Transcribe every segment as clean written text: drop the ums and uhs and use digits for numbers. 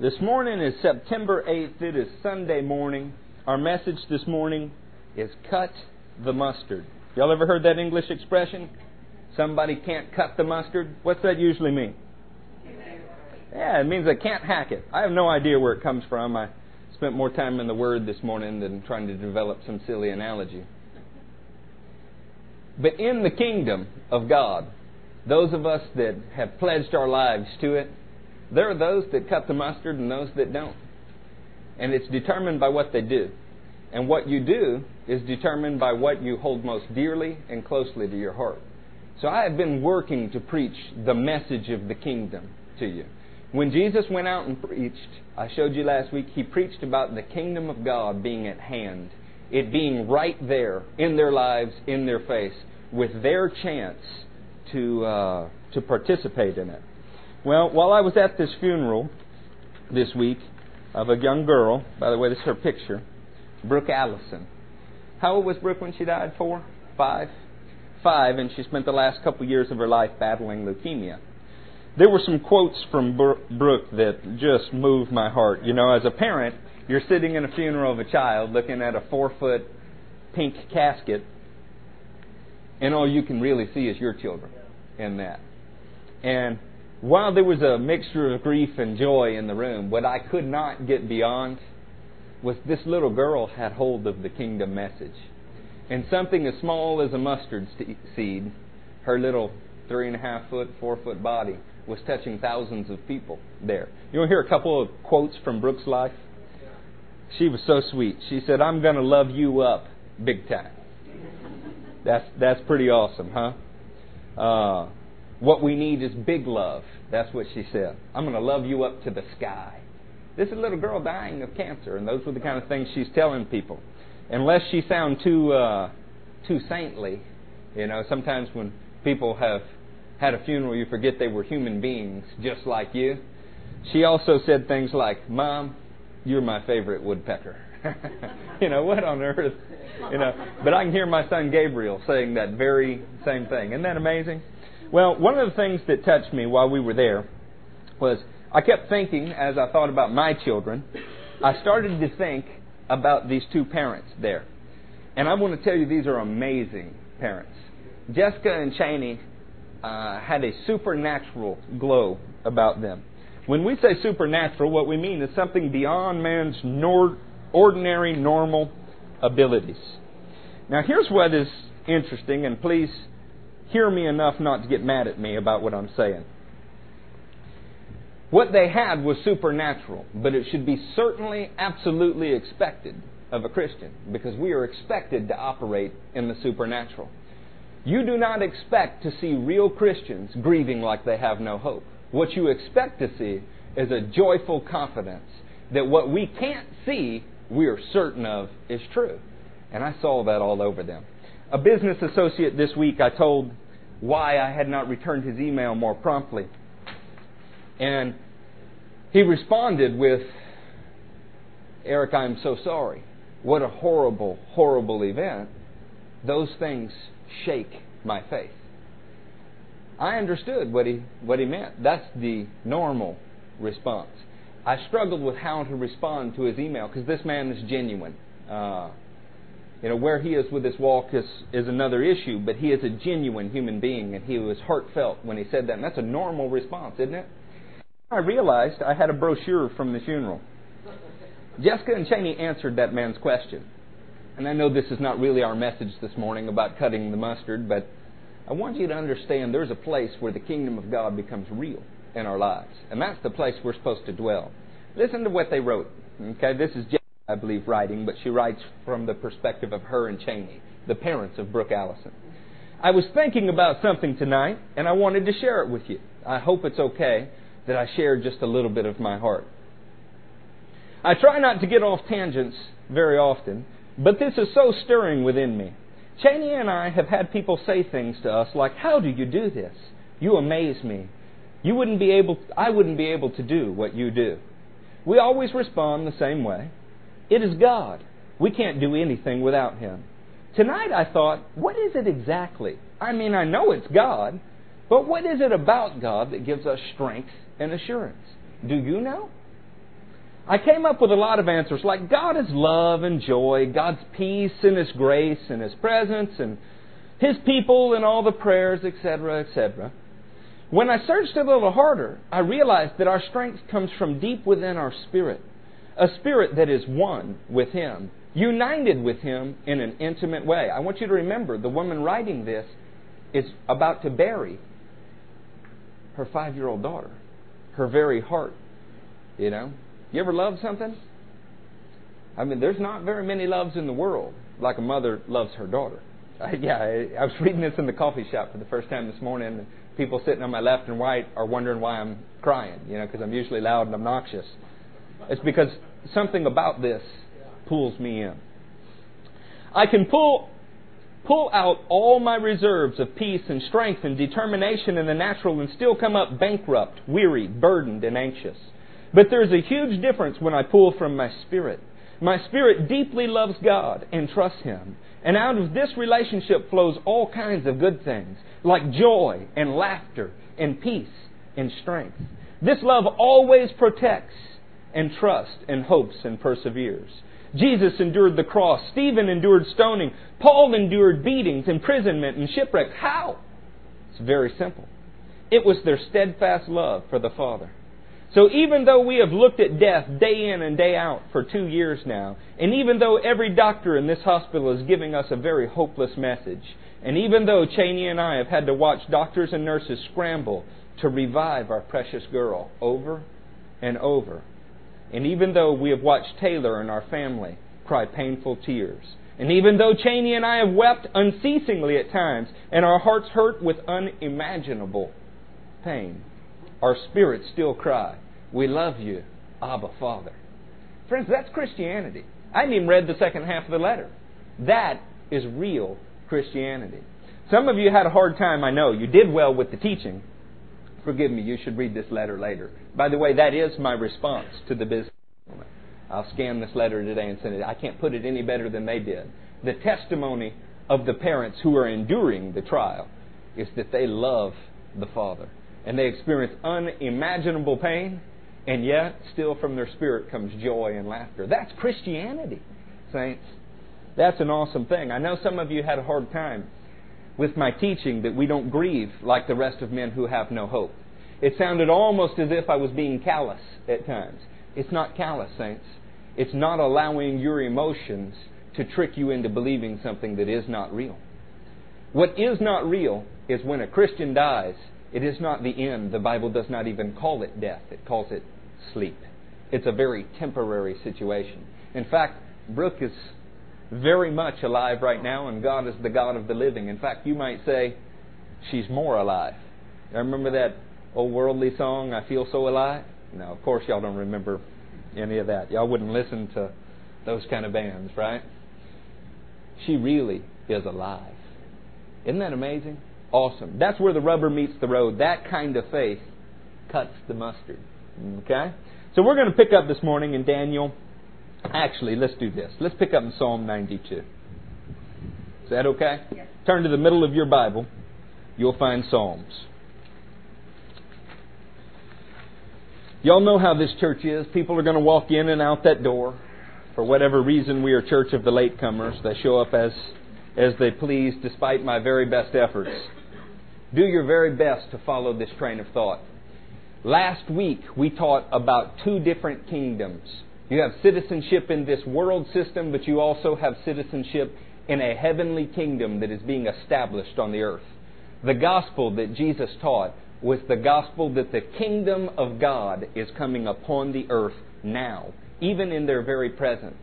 This morning is September 8th. It is Sunday morning. Our message this morning is cut the mustard. Y'all ever heard that English expression? Somebody can't cut the mustard. What's that usually mean? Yeah, it means they can't hack it. I have no idea where it comes from. I spent more time in the Word this morning than trying to develop some silly analogy. But in the kingdom of God, those of us that have pledged our lives to it, there are those that cut the mustard and those that don't. And it's determined by what they do. And what you do is determined by what you hold most dearly and closely to your heart. So I have been working to preach the message of the kingdom to you. When Jesus went out and preached, I showed you last week, He preached about the kingdom of God being at hand. It being right there in their lives, in their face, with their chance to participate in it. Well, while I was at this funeral this week of a young girl, by the way, this is her picture, Brooke Allison. How old was Brooke when she died? 4? 5? 5, and she spent the last couple years of her life battling leukemia. There were some quotes from Brooke that just moved my heart. You know, as a parent, you're sitting in a funeral of a child looking at a 4-foot pink casket, and all you can really see is your children in that. And while there was a mixture of grief and joy in the room, what I could not get beyond was this little girl had hold of the kingdom message. And something as small as a mustard seed, her little 3.5-foot, 4-foot body, was touching thousands of people there. You want to hear a couple of quotes from Brooke's life? She was so sweet. She said, "I'm going to love you up big time." That's pretty awesome, huh? What we need is big love. That's what she said. "I'm going to love you up to the sky." This is a little girl dying of cancer, and those were the kind of things she's telling people. Unless she sound too saintly, you know, sometimes when people have had a funeral, you forget they were human beings just like you. She also said things like, "Mom, you're my favorite woodpecker." You know, what on earth? You know, but I can hear my son Gabriel saying that very same thing. Isn't that amazing? Well, one of the things that touched me while we were there was I kept thinking as I thought about my children, I started to think about these two parents there. And I want to tell you these are amazing parents. Jessica and Chaney had a supernatural glow about them. When we say supernatural, what we mean is something beyond man's ordinary, normal abilities. Now, here's what is interesting, and please hear me enough not to get mad at me about what I'm saying. What they had was supernatural, but it should be certainly, absolutely expected of a Christian, because we are expected to operate in the supernatural. You do not expect to see real Christians grieving like they have no hope. What you expect to see is a joyful confidence that what we can't see, we are certain of, is true. And I saw that all over them. A business associate this week, I told why I had not returned his email more promptly. And he responded with, "Eric, I am so sorry. What a horrible, horrible event. Those things shake my faith." I understood what he meant. That's the normal response. I struggled with how to respond to his email because this man is genuine. You know, where he is with his walk is another issue, but he is a genuine human being, and he was heartfelt when he said that. And that's a normal response, isn't it? I realized I had a brochure from the funeral. Jessica and Chaney answered that man's question. And I know this is not really our message this morning about cutting the mustard, but I want you to understand there's a place where the kingdom of God becomes real in our lives. And that's the place we're supposed to dwell. Listen to what they wrote. Okay, this is Jessica, I believe, writing, but she writes from the perspective of her and Chaney, the parents of Brooke Allison. "I was thinking about something tonight, and I wanted to share it with you. I hope it's okay that I share just a little bit of my heart. I try not to get off tangents very often, but this is so stirring within me. Chaney and I have had people say things to us like, 'How do you do this? You amaze me. I wouldn't be able to do what you do.' We always respond the same way. 'It is God. We can't do anything without Him.' Tonight I thought, what is it exactly? I mean, I know it's God, but what is it about God that gives us strength and assurance? Do you know? I came up with a lot of answers like God is love and joy, God's peace and His grace and His presence and His people and all the prayers, etc., etc. When I searched a little harder, I realized that our strength comes from deep within our spirit, a spirit that is one with Him, united with Him in an intimate way. I want you to remember the woman writing this is about to bury her 5-year-old daughter, her very heart, you know. You ever love something? I mean, there's not very many loves in the world like a mother loves her daughter. I was reading this in the coffee shop for the first time this morning. And people sitting on my left and right are wondering why I'm crying, you know, because I'm usually loud and obnoxious. It's because something about this pulls me in. I can pull out all my reserves of peace and strength and determination in the natural and still come up bankrupt, weary, burdened, and anxious. But there's a huge difference when I pull from my spirit. My spirit deeply loves God and trusts Him. And out of this relationship flows all kinds of good things, like joy and laughter and peace and strength. This love always protects and trusts and hopes and perseveres. Jesus endured the cross. Stephen endured stoning. Paul endured beatings, imprisonment, and shipwrecks. How? It's very simple. It was their steadfast love for the Father. So even though we have looked at death day in and day out for 2 years now, and even though every doctor in this hospital is giving us a very hopeless message, and even though Chaney and I have had to watch doctors and nurses scramble to revive our precious girl over and over, and even though we have watched Taylor and our family cry painful tears, and even though Chaney and I have wept unceasingly at times, and our hearts hurt with unimaginable pain, our spirits still cry, "We love you, Abba Father." Friends, that's Christianity. I haven't even read the second half of the letter. That is real Christianity. Some of you had a hard time, I know. You did well with the teaching. Forgive me, you should read this letter later. By the way, that is my response to the business. I'll scan this letter today and send it. I can't put it any better than they did. The testimony of the parents who are enduring the trial is that they love the Father. And they experience unimaginable pain, and yet still from their spirit comes joy and laughter. That's Christianity, saints. That's an awesome thing. I know some of you had a hard time with my teaching that we don't grieve like the rest of men who have no hope. It sounded almost as if I was being callous at times. It's not callous, saints. It's not allowing your emotions to trick you into believing something that is not real. What is not real is when a Christian dies, it is not the end. The Bible does not even call it death. It calls it sleep. It's a very temporary situation. In fact, Brooke is very much alive right now, and God is the God of the living. In fact, you might say she's more alive. I remember that old worldly song, "I Feel So Alive"? No, of course y'all don't remember any of that. Y'all wouldn't listen to those kind of bands, right? She really is alive. Isn't that amazing? Awesome. That's where the rubber meets the road. That kind of faith cuts the mustard. Okay? So we're going to pick up this morning in Daniel. Actually, let's do this. Let's pick up in Psalm 92. Is that okay? Yes. Turn to the middle of your Bible. You'll find Psalms. Y'all know how this church is. People are going to walk in and out that door. For whatever reason, we are Church of the Latecomers. They show up as they please, despite my very best efforts. Do your very best to follow this train of thought. Last week, we taught about 2 different kingdoms. You have citizenship in this world system, but you also have citizenship in a heavenly kingdom that is being established on the earth. The gospel that Jesus taught was the gospel that the kingdom of God is coming upon the earth now, even in their very presence.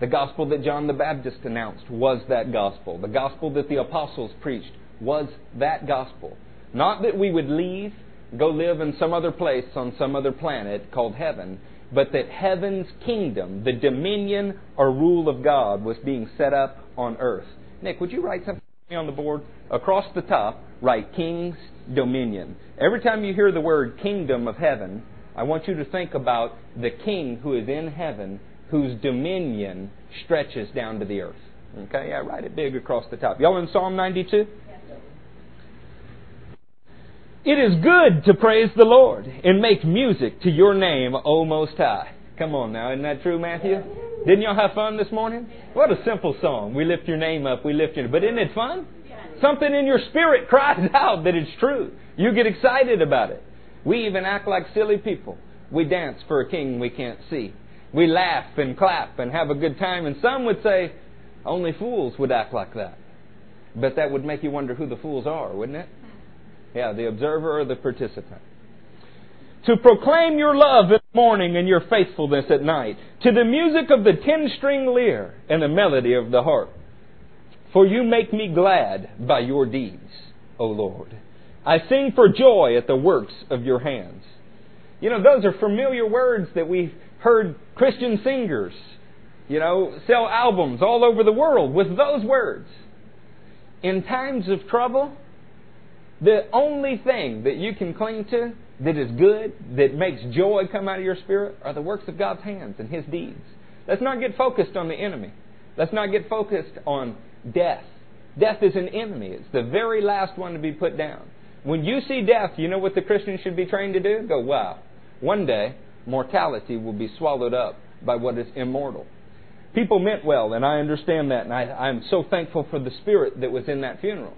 The gospel that John the Baptist announced was that gospel. The gospel that the apostles preached was that gospel. Not that we would leave, go live in some other place on some other planet called heaven, but that heaven's kingdom, the dominion or rule of God, was being set up on earth. Nick, would you write something on the board? Across the top, write King's Dominion. Every time you hear the word kingdom of heaven, I want you to think about the king who is in heaven, whose dominion stretches down to the earth. Okay, yeah, write it big across the top. Y'all in Psalm 92? Yes. It is good to praise the Lord and make music to your name, O Most High, Come on now, isn't that true, Matthew? Didn't y'all have fun this morning? What a simple song. We lift your name up, we lift your... But isn't it fun? Something in your spirit cries out that it's true. You get excited about it. We even act like silly people. We dance for a king we can't see. We laugh and clap and have a good time. And some would say, only fools would act like that. But that would make you wonder who the fools are, wouldn't it? Yeah, the observer or the participant. To proclaim your love in the morning and your faithfulness at night, to the music of the 10-string lyre and the melody of the harp. For you make me glad by your deeds, O Lord. I sing for joy at the works of your hands. You know, those are familiar words that we've heard Christian singers, you know, sell albums all over the world with those words. In times of trouble, the only thing that you can cling to that is good, that makes joy come out of your spirit, are the works of God's hands and His deeds. Let's not get focused on the enemy. Let's not get focused on death. Death is an enemy. It's the very last one to be put down. When you see death, you know what the Christian should be trained to do? Go, wow, one day mortality will be swallowed up by what is immortal. People meant well, and I understand that, and I'm so thankful for the spirit that was in that funeral.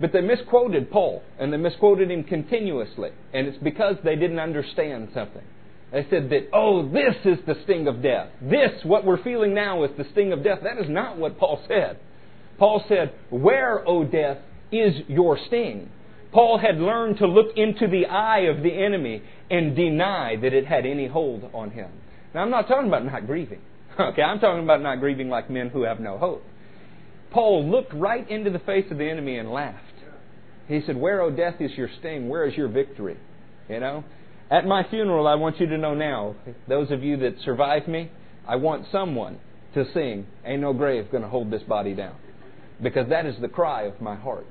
But they misquoted Paul, and they misquoted him continuously. And it's because they didn't understand something. They said that, oh, this is the sting of death. This, what we're feeling now, is the sting of death. That is not what Paul said. Paul said, where, O death, is your sting? Paul had learned to look into the eye of the enemy and deny that it had any hold on him. Now, I'm not talking about not grieving. Okay, I'm talking about not grieving like men who have no hope. Paul looked right into the face of the enemy and laughed. He said, where, O death, is your sting? Where is your victory? You know, at my funeral, I want you to know now, those of you that survived me, I want someone to sing, ain't no grave going to hold this body down. Because that is the cry of my heart.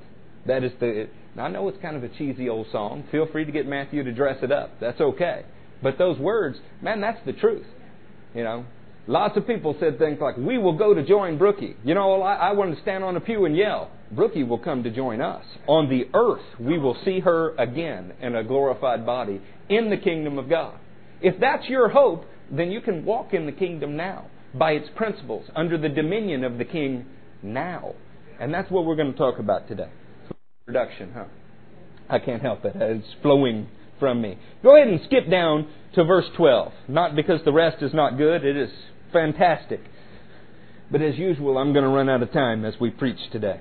That is the... Now, I know it's kind of a cheesy old song. Feel free to get Matthew to dress it up. That's okay. But those words, man, that's the truth. You know, lots of people said things like, we will go to join Brookie. You know, I wanted to stand on a pew and yell, Brookie will come to join us. On the earth, we will see her again in a glorified body in the kingdom of God. If that's your hope, then you can walk in the kingdom now by its principles, under the dominion of the King now. And that's what we're going to talk about today. Introduction, huh? I can't help it. It's flowing from me. Go ahead and skip down to verse 12. Not because the rest is not good. It is fantastic. But as usual, I'm going to run out of time as we preach today.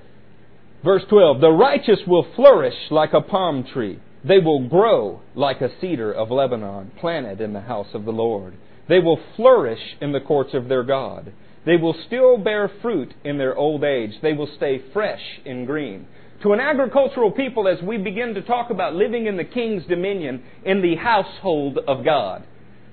Verse 12, the righteous will flourish like a palm tree. They will grow like a cedar of Lebanon, planted in the house of the Lord. They will flourish in the courts of their God. They will still bear fruit in their old age. They will stay fresh and green. To an agricultural people, as we begin to talk about living in the King's Dominion, in the household of God.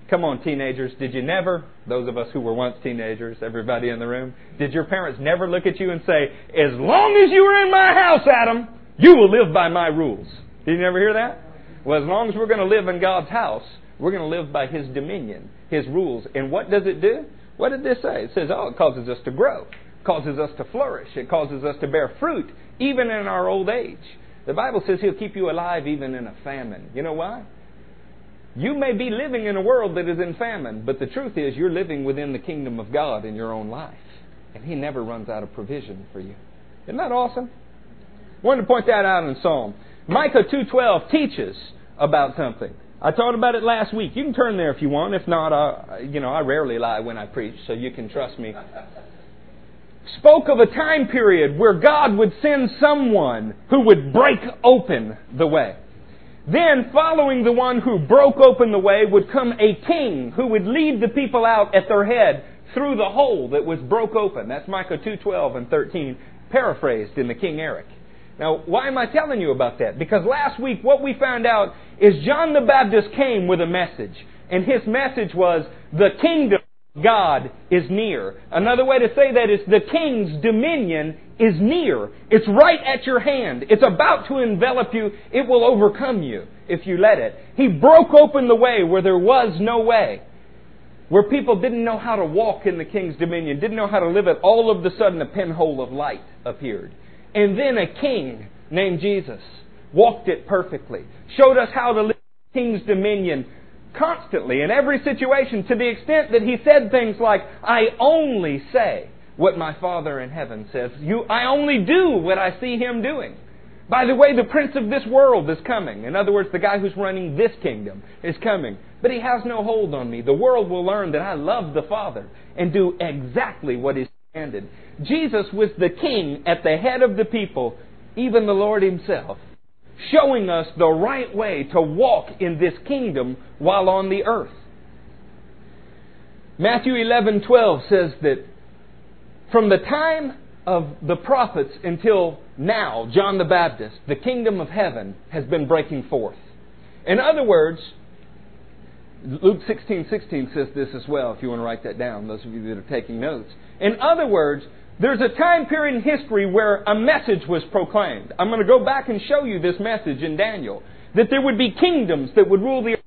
Come on, teenagers, did you never, those of us who were once teenagers, everybody in the room, did your parents never look at you and say, as long as you are in my house, Adam, you will live by my rules? Did you never hear that? Well, as long as we're going to live in God's house, we're going to live by His dominion, His rules. And what does it do? What did this say? It says, oh, it causes us to grow. It causes us to flourish. It causes us to bear fruit, even in our old age. The Bible says He'll keep you alive even in a famine. You know why? You may be living in a world that is in famine, but the truth is you're living within the kingdom of God in your own life. And He never runs out of provision for you. Isn't that awesome? I wanted to point that out in Psalm. Micah 2:12 teaches about something. I taught about it last week. You can turn there if you want. If not, I rarely lie when I preach, so you can trust me. Spoke of a time period where God would send someone who would break open the way. Then, following the one who broke open the way, would come a king who would lead the people out at their head through the hole that was broke open. That's Micah 2:12 and 13, paraphrased in the King Eric. Now, why am I telling you about that? Because last week, what we found out is John the Baptist came with a message. And his message was, the kingdom of God is near. Another way to say that is, the King's dominion is near. It's right at your hand. It's about to envelop you. It will overcome you if you let it. He broke open the way where there was no way. Where people didn't know how to walk in the King's dominion, didn't know how to live it. All of a sudden, a pinhole of light appeared. And then a king named Jesus walked it perfectly, showed us how to live in the King's dominion Constantly, in every situation, to the extent that he said things like, I only say what my Father in heaven says. I only do what I see him doing. By the way, the prince of this world is coming. In other words, the guy who's running this kingdom is coming. But he has no hold on me. The world will learn that I love the Father and do exactly what is commanded. Jesus was the king at the head of the people, even the Lord himself, showing us the right way to walk in this kingdom while on the earth. Matthew 11:12 says that from the time of the prophets until now, John the Baptist, the kingdom of heaven has been breaking forth. In other words, Luke 16:16 says this as well, if you want to write that down, those of you that are taking notes. In other words, there's a time period in history where a message was proclaimed. I'm going to go back and show you this message in Daniel. That there would be kingdoms that would rule the earth.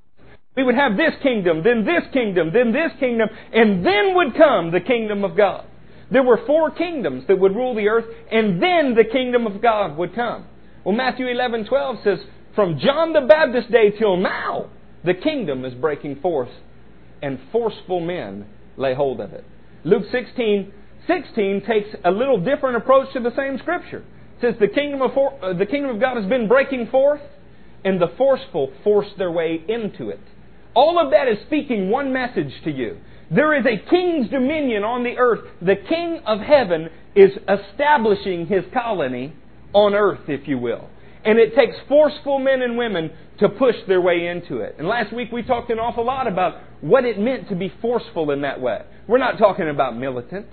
We would have this kingdom, then this kingdom, then this kingdom, and then would come the kingdom of God. There were four kingdoms that would rule the earth, and then the kingdom of God would come. Well, Matthew 11:12 says, from John the Baptist's day till now, the kingdom is breaking forth, and forceful men lay hold of it. Luke 16:16 takes a little different approach to the same scripture. It says the kingdom of God has been breaking forth, and the forceful force their way into it. All of that is speaking one message to you. There is a king's dominion on the earth. The king of heaven is establishing his colony on earth, if you will. And it takes forceful men and women to push their way into it. And last week we talked an awful lot about what it meant to be forceful in that way. We're not talking about militant.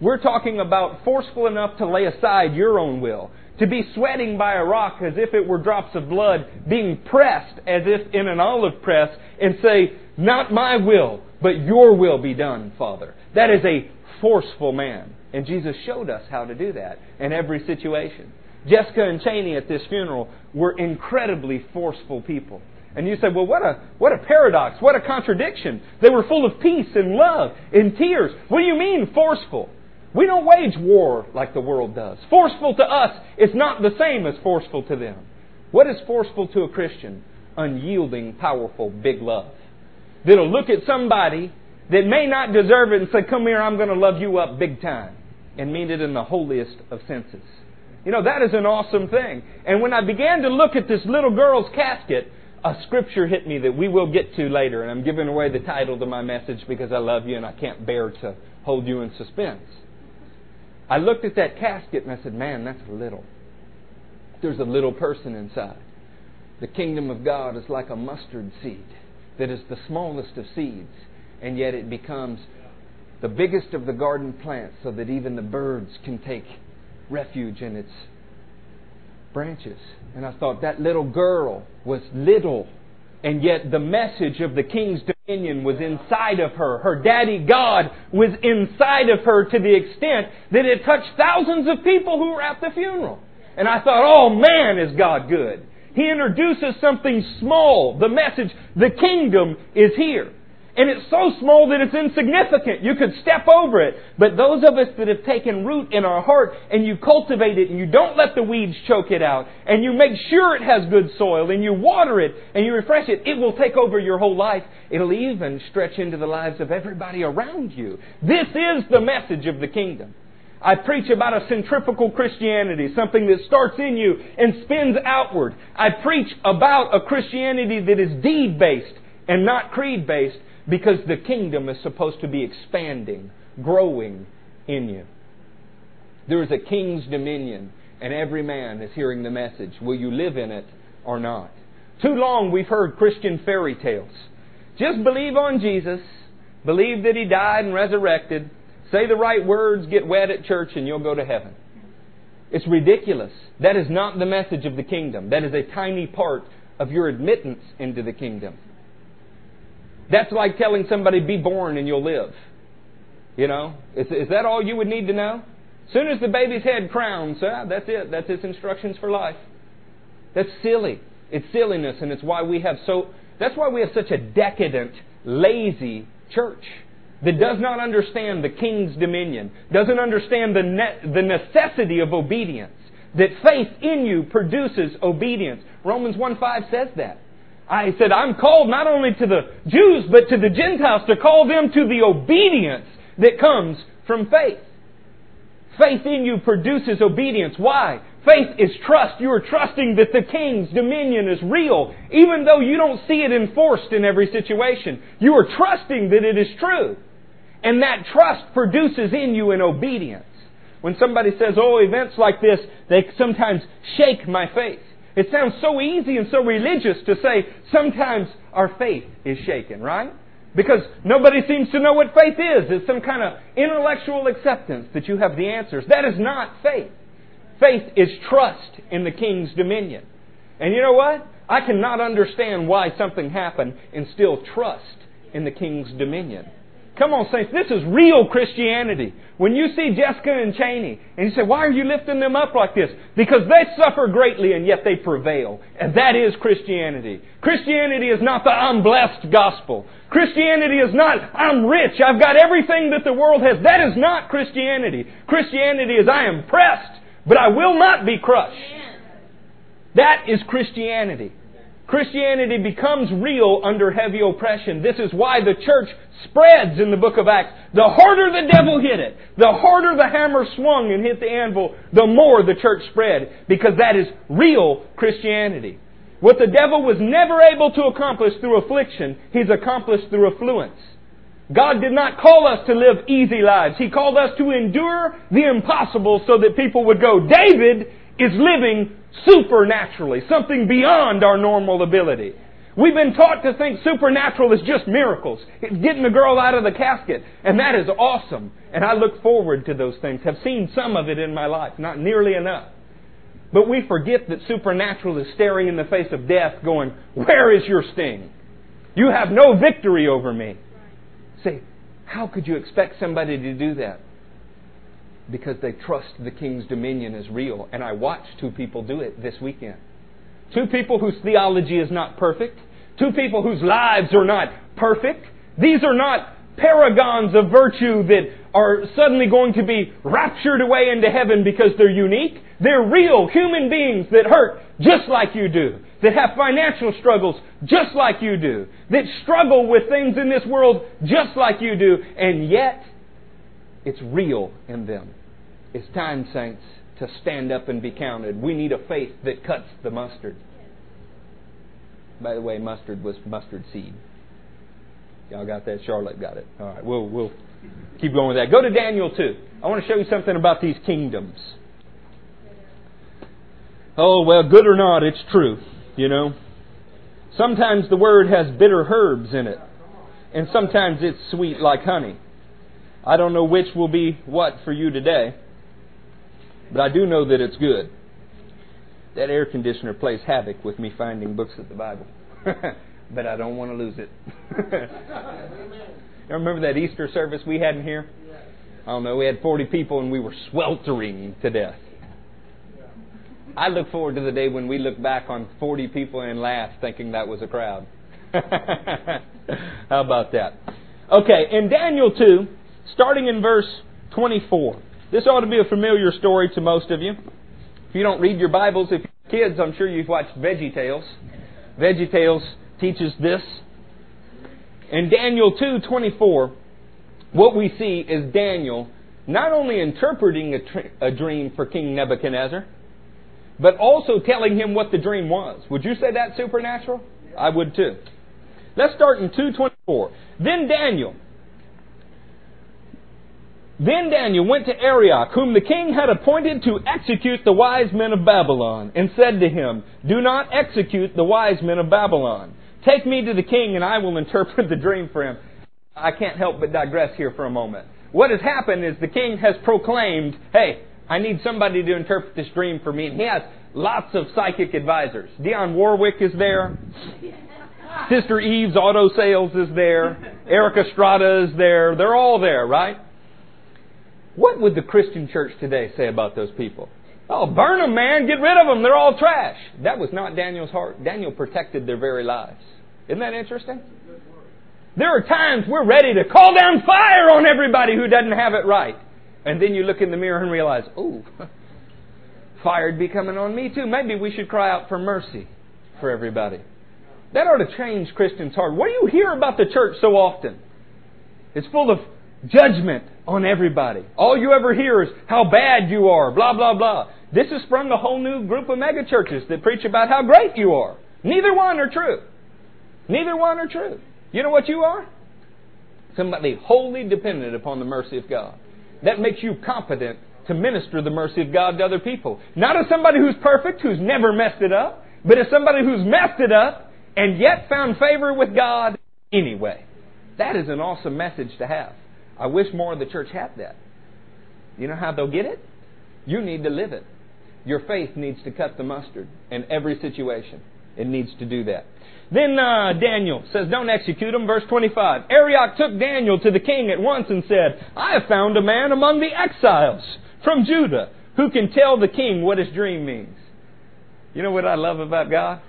We're talking about forceful enough to lay aside your own will, to be sweating by a rock as if it were drops of blood, being pressed as if in an olive press, and say, not my will, but your will be done, Father. That is a forceful man. And Jesus showed us how to do that in every situation. Jessica and Chaney at this funeral were incredibly forceful people. And you say, well, what a paradox, what a contradiction. They were full of peace and love and tears. What do you mean forceful? We don't wage war like the world does. Forceful to us is not the same as forceful to them. What is forceful to a Christian? Unyielding, powerful, big love. That'll look at somebody that may not deserve it and say, come here, I'm going to love you up big time. And mean it in the holiest of senses. You know, that is an awesome thing. And when I began to look at this little girl's casket, a scripture hit me that we will get to later. And I'm giving away the title to my message because I love you and I can't bear to hold you in suspense. I looked at that casket and I said, man, that's little. There's a little person inside. The kingdom of God is like a mustard seed that is the smallest of seeds, and yet it becomes the biggest of the garden plants so that even the birds can take refuge in its branches. And I thought that little girl was little, and yet the message of the king's dominion was inside of her. Her daddy God was inside of her to the extent that it touched thousands of people who were at the funeral. And I thought, oh man, is God good. He introduces something small, the message, the kingdom is here. And it's so small that it's insignificant. You could step over it. But those of us that have taken root in our heart and you cultivate it and you don't let the weeds choke it out and you make sure it has good soil and you water it and you refresh it, it will take over your whole life. It'll even stretch into the lives of everybody around you. This is the message of the kingdom. I preach about a centrifugal Christianity, something that starts in you and spins outward. I preach about a Christianity that is deed-based and not creed-based, because the kingdom is supposed to be expanding, growing in you. There is a king's dominion, and every man is hearing the message. Will you live in it or not? Too long we've heard Christian fairy tales. Just believe on Jesus, believe that He died and resurrected, say the right words, get wet at church, and you'll go to heaven. It's ridiculous. That is not the message of the kingdom. That is a tiny part of your admittance into the kingdom. That's like telling somebody, be born and you'll live. You know, is that all you would need to know? As soon as the baby's head crowns, that's it. That's his instructions for life. That's silly. It's silliness, and it's why we have that's why we have such a decadent, lazy church that does not understand the king's dominion, doesn't understand the necessity of obedience, that faith in you produces obedience. Romans 1:5 says that. I said, I'm called not only to the Jews, but to the Gentiles, to call them to the obedience that comes from faith. Faith in you produces obedience. Why? Faith is trust. You are trusting that the King's dominion is real, even though you don't see it enforced in every situation. You are trusting that it is true. And that trust produces in you an obedience. When somebody says, oh, events like this, they sometimes shake my faith. It sounds so easy and so religious to say, sometimes our faith is shaken, right? Because nobody seems to know what faith is. It's some kind of intellectual acceptance that you have the answers. That is not faith. Faith is trust in the King's dominion. And you know what? I cannot understand why something happened and still trust in the King's dominion. Come on, saints. This is real Christianity. When you see Jessica and Chaney, and you say, why are you lifting them up like this? Because they suffer greatly and yet they prevail. And that is Christianity. Christianity is not the I'm blessed gospel. Christianity is not I'm rich, I've got everything that the world has. That is not Christianity. Christianity is I am pressed, but I will not be crushed. That is Christianity. Christianity becomes real under heavy oppression. This is why the church spreads in the book of Acts. The harder the devil hit it, the harder the hammer swung and hit the anvil, the more the church spread, because that is real Christianity. What the devil was never able to accomplish through affliction, he's accomplished through affluence. God did not call us to live easy lives. He called us to endure the impossible so that people would go, David is living supernaturally, something beyond our normal ability. We've been taught to think supernatural is just miracles. It's getting the girl out of the casket. And that is awesome. And I look forward to those things. Have seen some of it in my life, not nearly enough. But we forget that supernatural is staring in the face of death going, where is your sting? You have no victory over me. Say, how could you expect somebody to do that? Because they trust the King's dominion is real. And I watched two people do it this weekend. Two people whose theology is not perfect. Two people whose lives are not perfect. These are not paragons of virtue that are suddenly going to be raptured away into heaven because they're unique. They're real human beings that hurt just like you do. That have financial struggles just like you do. That struggle with things in this world just like you do. And yet, it's real in them. It's time, saints, to stand up and be counted. We need a faith that cuts the mustard. By the way, mustard was mustard seed. Y'all got that? Charlotte got it. All right, we'll keep going with that. Go to Daniel 2. I want to show you something about these kingdoms. Oh, well, good or not, it's true, you know. Sometimes the word has bitter herbs in it. And sometimes it's sweet like honey. I don't know which will be what for you today, but I do know that it's good. That air conditioner plays havoc with me finding books of the Bible. But I don't want to lose it. You remember that Easter service we had in here? I don't know, we had 40 people and we were sweltering to death. I look forward to the day when we look back on 40 people and laugh thinking that was a crowd. How about that? Okay, in Daniel 2, starting in verse 24. This ought to be a familiar story to most of you. If you don't read your Bibles, if you're kids, I'm sure you've watched VeggieTales. VeggieTales teaches this. In Daniel 2:24, what we see is Daniel not only interpreting a dream for King Nebuchadnezzar, but also telling him what the dream was. Would you say that's supernatural? I would too. Let's start in 2:24. Then Daniel went to Arioch, whom the king had appointed to execute the wise men of Babylon, and said to him, do not execute the wise men of Babylon. Take me to the king, and I will interpret the dream for him. I can't help but digress here for a moment. What has happened is the king has proclaimed, hey, I need somebody to interpret this dream for me. And he has lots of psychic advisors. Dion Warwick is there. Sister Eve's Auto Sales is there. Eric Estrada is there. They're all there, right? What would the Christian church today say about those people? Oh, burn them, man. Get rid of them. They're all trash. That was not Daniel's heart. Daniel protected their very lives. Isn't that interesting? There are times we're ready to call down fire on everybody who doesn't have it right. And then you look in the mirror and realize, oh, fire'd be coming on me too. Maybe we should cry out for mercy for everybody. That ought to change Christians' heart. What do you hear about the church so often? It's full of judgment on everybody. All you ever hear is how bad you are, blah, blah, blah. This has sprung a whole new group of megachurches that preach about how great you are. Neither one are true. Neither one are true. You know what you are? Somebody wholly dependent upon the mercy of God. That makes you competent to minister the mercy of God to other people. Not as somebody who's perfect, who's never messed it up, but as somebody who's messed it up and yet found favor with God anyway. That is an awesome message to have. I wish more of the church had that. You know how they'll get it? You need to live it. Your faith needs to cut the mustard in every situation. It needs to do that. Then Daniel says, don't execute him. Verse 25, Arioch took Daniel to the king at once and said, I have found a man among the exiles from Judah who can tell the king what his dream means. You know what I love about God?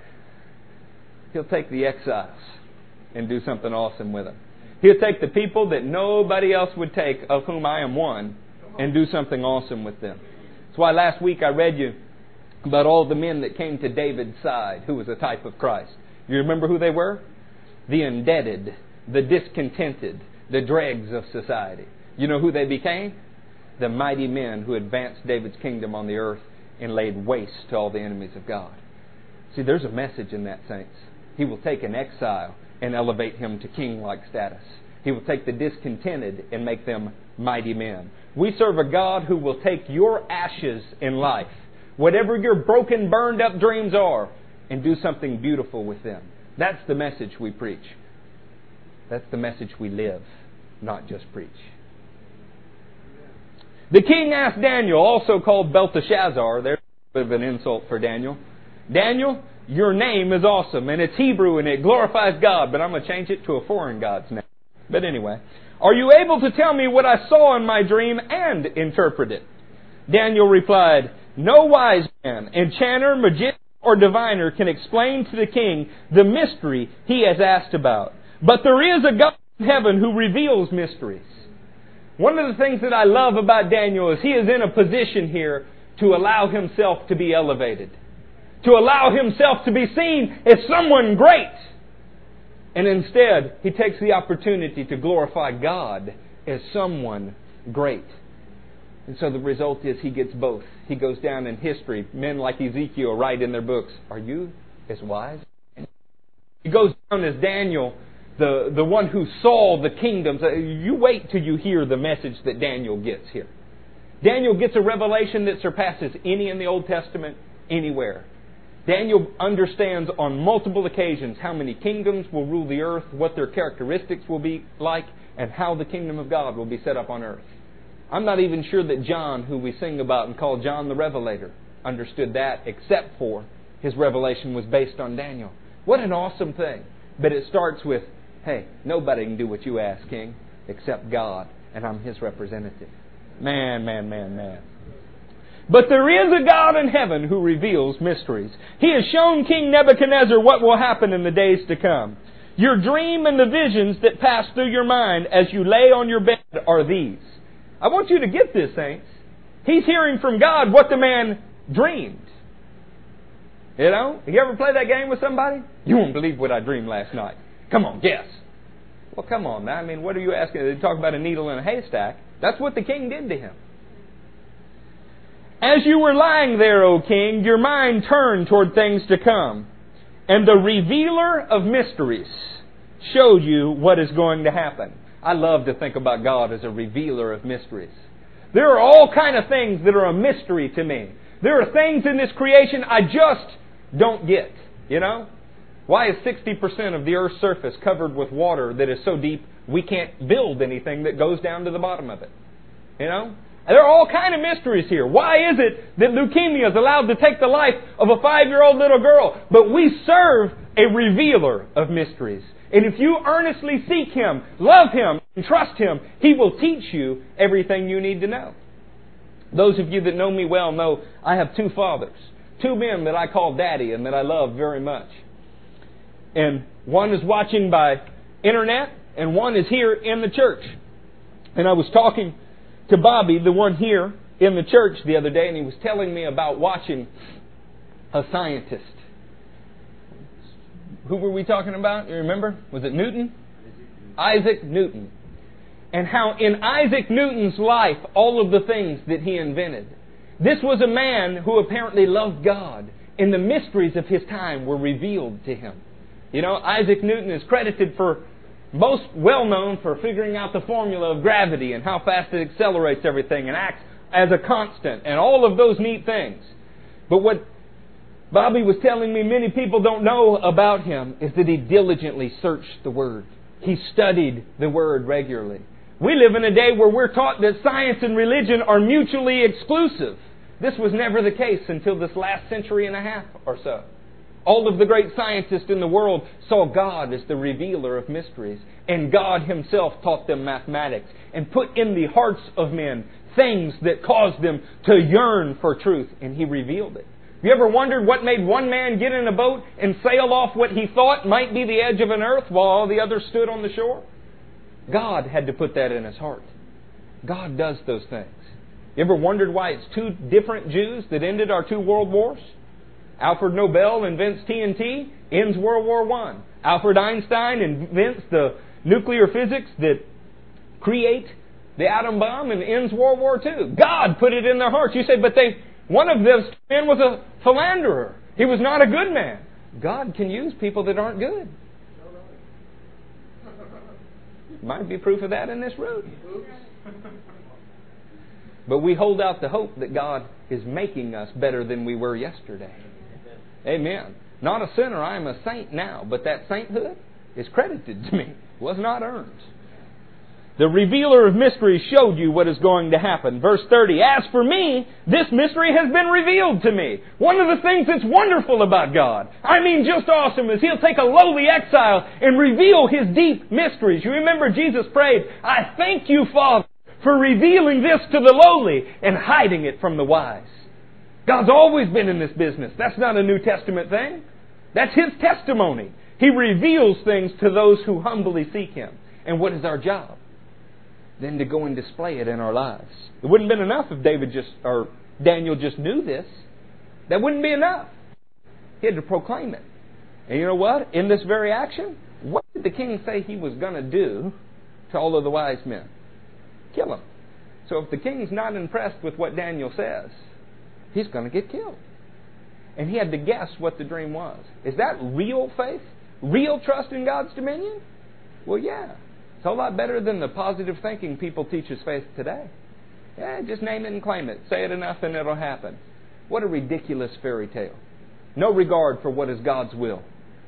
He'll take the exiles and do something awesome with them. He'll take the people that nobody else would take, of whom I am one, and do something awesome with them. That's why last week I read you about all the men that came to David's side, who was a type of Christ. You remember who they were? The indebted, the discontented, the dregs of society. You know who they became? The mighty men who advanced David's kingdom on the earth and laid waste to all the enemies of God. See, there's a message in that, saints. He will take an exile and elevate him to king-like status. He will take the discontented and make them mighty men. We serve a God who will take your ashes in life, whatever your broken, burned-up dreams are, and do something beautiful with them. That's the message we preach. That's the message we live, not just preach. The king asked Daniel, also called Belteshazzar, there's a bit of an insult for Daniel, Daniel, your name is awesome, and it's Hebrew, and it glorifies God, but I'm going to change it to a foreign God's name. But anyway, are you able to tell me what I saw in my dream and interpret it? Daniel replied, no wise man, enchanter, magician, or diviner can explain to the king the mystery he has asked about. But there is a God in heaven who reveals mysteries. One of the things that I love about Daniel is he is in a position here to allow himself to be elevated, to allow himself to be seen as someone great. And instead, he takes the opportunity to glorify God as someone great. And so the result is he gets both. He goes down in history. Men like Ezekiel write in their books, are you as wise? He goes down as Daniel, the one who saw the kingdoms. You wait till you hear the message that Daniel gets here. Daniel gets a revelation that surpasses any in the Old Testament anywhere. Daniel understands on multiple occasions how many kingdoms will rule the earth, what their characteristics will be like, and how the kingdom of God will be set up on earth. I'm not even sure that John, who we sing about and call John the Revelator, understood that, except for his revelation was based on Daniel. What an awesome thing. But it starts with, hey, nobody can do what you ask, King, except God, and I'm His representative. Man. But there is a God in heaven who reveals mysteries. He has shown King Nebuchadnezzar what will happen in the days to come. Your dream and the visions that pass through your mind as you lay on your bed are these. I want you to get this, saints. He's hearing from God what the man dreamed. You know? You ever play that game with somebody? You won't believe what I dreamed last night. Come on, guess. Well, come on, man. I mean, what are you asking? They talk about a needle in a haystack. That's what the king did to him. As you were lying there, O king, your mind turned toward things to come. And the revealer of mysteries showed you what is going to happen. I love to think about God as a revealer of mysteries. There are all kinds of things that are a mystery to me. There are things in this creation I just don't get, you know? Why is 60% of the Earth's surface covered with water that is so deep we can't build anything that goes down to the bottom of it? You know? There are all kinds of mysteries here. Why is it that leukemia is allowed to take the life of a 5-year-old little girl? But we serve a revealer of mysteries. And if you earnestly seek Him, love Him, and trust Him, He will teach you everything you need to know. Those of you that know me well know I have two fathers, two men that I call Daddy and that I love very much. And one is watching by internet, and one is here in the church. And I was talking to Bobby, the one here in the church the other day, and he was telling me about watching a scientist who were we talking about? You remember? Was it Newton? Isaac Newton. And how in Isaac Newton's life, all of the things that he invented. This was a man who apparently loved God, and the mysteries of his time were revealed to him. You know, Isaac Newton is credited for, most well known for figuring out the formula of gravity and how fast it accelerates everything and acts as a constant and all of those neat things. But what Bobby was telling me many people don't know about him is that he diligently searched the Word. He studied the Word regularly. We live in a day where we're taught that science and religion are mutually exclusive. This was never the case until this last century and a half or so. All of the great scientists in the world saw God as the revealer of mysteries. And God Himself taught them mathematics and put in the hearts of men things that caused them to yearn for truth. And He revealed it. Have you ever wondered what made one man get in a boat and sail off what he thought might be the edge of an earth while all the others stood on the shore? God had to put that in His heart. God does those things. You ever wondered why it's two different Jews that ended our two world wars? Alfred Nobel invents TNT, ends World War I. Alfred Einstein invents the nuclear physics that create the atom bomb and ends World War II. God put it in their hearts. You say, but one of those men was a philanderer. He was not a good man. God can use people that aren't good. Might be proof of that in this room. But we hold out the hope that God is making us better than we were yesterday. Amen. Not a sinner, I am a saint now, but that sainthood is credited to me. It was not earned. The revealer of mysteries showed you what is going to happen. Verse 30, as for me, this mystery has been revealed to me. One of the things that's wonderful about God, I mean just awesome, is He'll take a lowly exile and reveal His deep mysteries. You remember Jesus prayed, I thank you, Father, for revealing this to the lowly and hiding it from the wise. God's always been in this business. That's not a New Testament thing. That's His testimony. He reveals things to those who humbly seek Him. And what is our job? Then to go and display it in our lives. It wouldn't have been enough if Daniel just knew this. That wouldn't be enough. He had to proclaim it. And you know what? In this very action, what did the king say he was going to do to all of the wise men? Kill him. So if the king's not impressed with what Daniel says, he's going to get killed. And he had to guess what the dream was. Is that real faith? Real trust in God's dominion? Well, yeah. It's a whole lot better than the positive thinking people teach as faith today. Yeah, just name it and claim it. Say it enough and it'll happen. What a ridiculous fairy tale. No regard for what is God's will.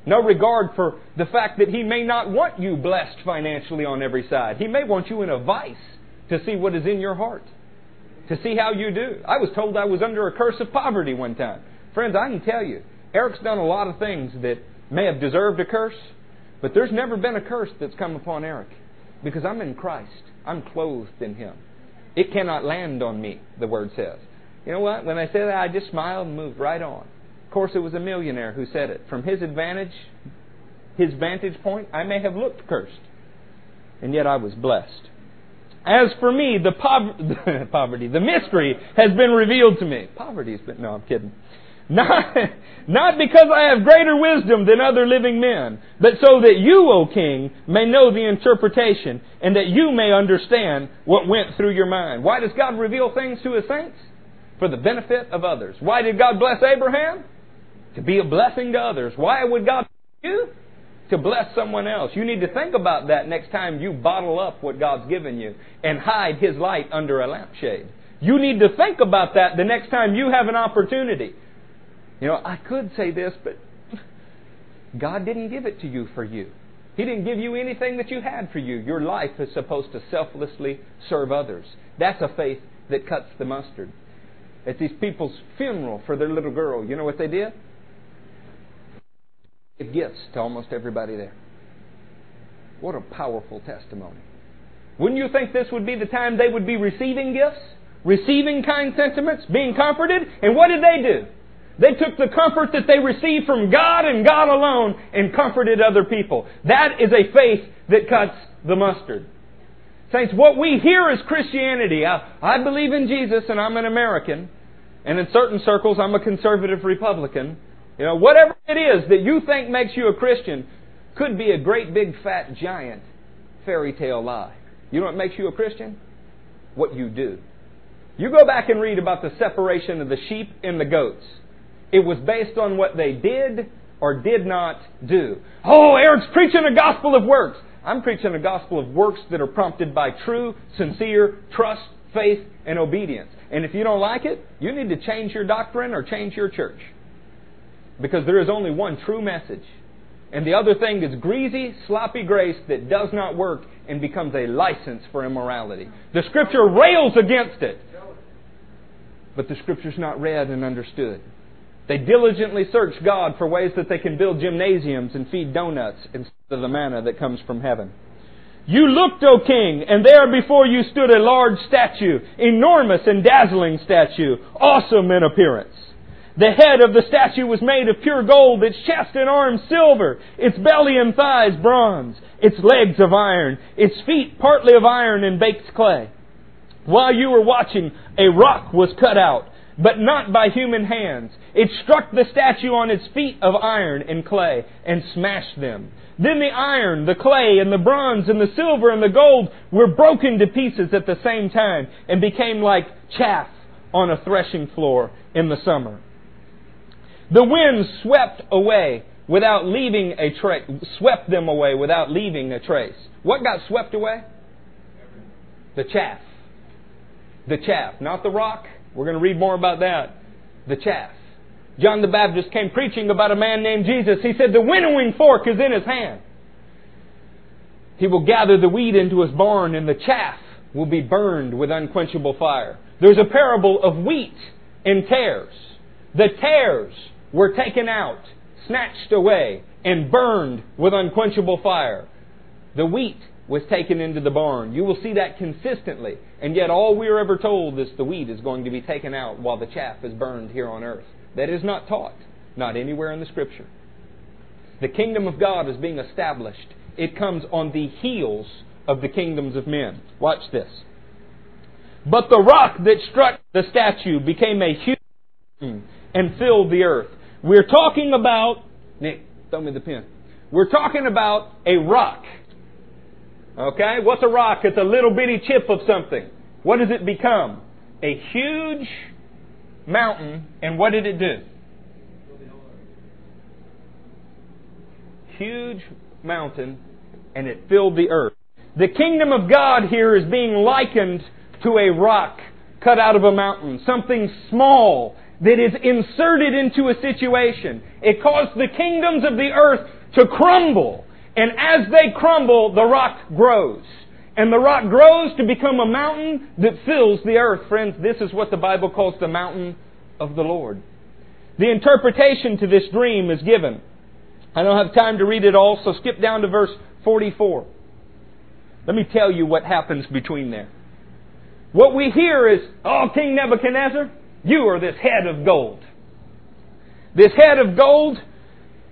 No regard for the fact that He may not want you blessed financially on every side. He may want you in a vice to see what is in your heart. To see how you do. I was told I was under a curse of poverty one time. Friends, I can tell you, Eric's done a lot of things that may have deserved a curse, but there's never been a curse that's come upon Eric. Because I'm in Christ. I'm clothed in Him. It cannot land on me, the Word says. You know what? When I said that, I just smiled and moved right on. Of course, it was a millionaire who said it. From his vantage point, I may have looked cursed. And yet I was blessed. As for me, the mystery has been revealed to me. No, I'm kidding. Not because I have greater wisdom than other living men, but so that you, O King, may know the interpretation and that you may understand what went through your mind. Why does God reveal things to His saints? For the benefit of others. Why did God bless Abraham? To be a blessing to others. Why would God bless you? To bless someone else. You need to think about that next time you bottle up what God's given you and hide His light under a lampshade. You need to think about that the next time you have an opportunity. You know, I could say this, but God didn't give it to you for you. He didn't give you anything that you had for you. Your life is supposed to selflessly serve others. That's a faith that cuts the mustard. At these people's funeral for their little girl, you know what they did? Give gifts to almost everybody there. What a powerful testimony. Wouldn't you think this would be the time they would be receiving gifts? Receiving kind sentiments? Being comforted? And what did they do? They took the comfort that they received from God and God alone and comforted other people. That is a faith that cuts the mustard. Saints, what we hear is Christianity. I believe in Jesus and I'm an American. And in certain circles I'm a conservative Republican. You know, whatever it is that you think makes you a Christian could be a great big fat giant fairy tale lie. You know what makes you a Christian? What you do. You go back and read about the separation of the sheep and the goats. It was based on what they did or did not do. Oh, Eric's preaching a gospel of works. I'm preaching a gospel of works that are prompted by true, sincere trust, faith, and obedience. And if you don't like it, you need to change your doctrine or change your church. Because there is only one true message. And the other thing is greasy, sloppy grace that does not work and becomes a license for immorality. The Scripture rails against it. But the Scripture's not read and understood. They diligently search God for ways that they can build gymnasiums and feed donuts instead of the manna that comes from heaven. You looked, O King, and there before you stood a large statue, enormous and dazzling statue, awesome in appearance. The head of the statue was made of pure gold, its chest and arms silver, its belly and thighs bronze, its legs of iron, its feet partly of iron and baked clay. While you were watching, a rock was cut out, but not by human hands. It struck the statue on its feet of iron and clay and smashed them. Then the iron, the clay, and the bronze, and the silver, and the gold were broken to pieces at the same time and became like chaff on a threshing floor in the summer. The wind swept them away without leaving a trace. What got swept away? The chaff. The chaff, not the rock. We're going to read more about that. The chaff. John the Baptist came preaching about a man named Jesus. He said, the winnowing fork is in His hand. He will gather the wheat into His barn, and the chaff will be burned with unquenchable fire. There's a parable of wheat and tares. The tares were taken out, snatched away, and burned with unquenchable fire. The wheat was taken into the barn. You will see that consistently. And yet all we are ever told is the wheat is going to be taken out while the chaff is burned here on earth. That is not taught, not anywhere in the Scripture. The kingdom of God is being established. It comes on the heels of the kingdoms of men. Watch this. But the rock that struck the statue became a huge mountain and filled the earth. We're talking about... Nick, throw me the pen. We're talking about a rock. Okay? What's a rock? It's a little bitty chip of something. What does it become? A huge mountain. And what did it do? Huge mountain. And it filled the earth. The kingdom of God here is being likened to a rock cut out of a mountain. Something small that is inserted into a situation. It caused the kingdoms of the earth to crumble. And as they crumble, the rock grows. And the rock grows to become a mountain that fills the earth. Friends, this is what the Bible calls the mountain of the Lord. The interpretation to this dream is given. I don't have time to read it all, so skip down to verse 44. Let me tell you what happens between there. What we hear is, oh, King Nebuchadnezzar, you are this head of gold. This head of gold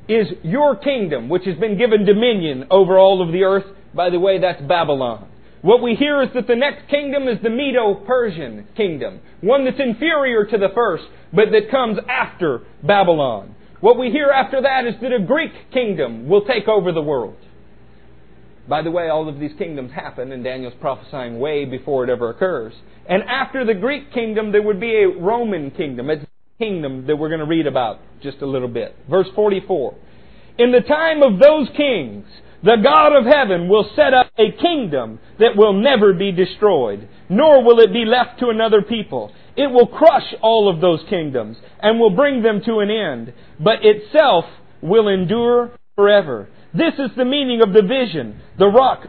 is your kingdom, which has been given dominion over all of the earth. By the way, that's Babylon. What we hear is that the next kingdom is the Medo-Persian kingdom, one that's inferior to the first, but that comes after Babylon. What we hear after that is that a Greek kingdom will take over the world. By the way, all of these kingdoms happen, and Daniel's prophesying way before it ever occurs. And after the Greek kingdom, there would be a Roman kingdom. It's kingdom that we're going to read about just a little bit. Verse 44. In the time of those kings, the God of heaven will set up a kingdom that will never be destroyed, nor will it be left to another people. It will crush all of those kingdoms and will bring them to an end, but itself will endure forever. This is the meaning of the vision, the rock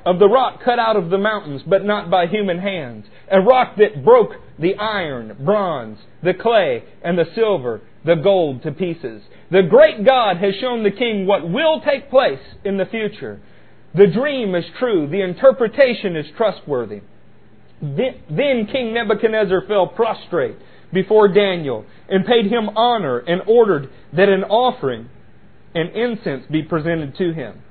cut out of the mountains, but not by human hands. A rock that broke the iron, bronze, the clay, and the silver, the gold to pieces. The great God has shown the king what will take place in the future. The dream is true. The interpretation is trustworthy. Then King Nebuchadnezzar fell prostrate before Daniel and paid him honor and ordered that an offering and incense be presented to him.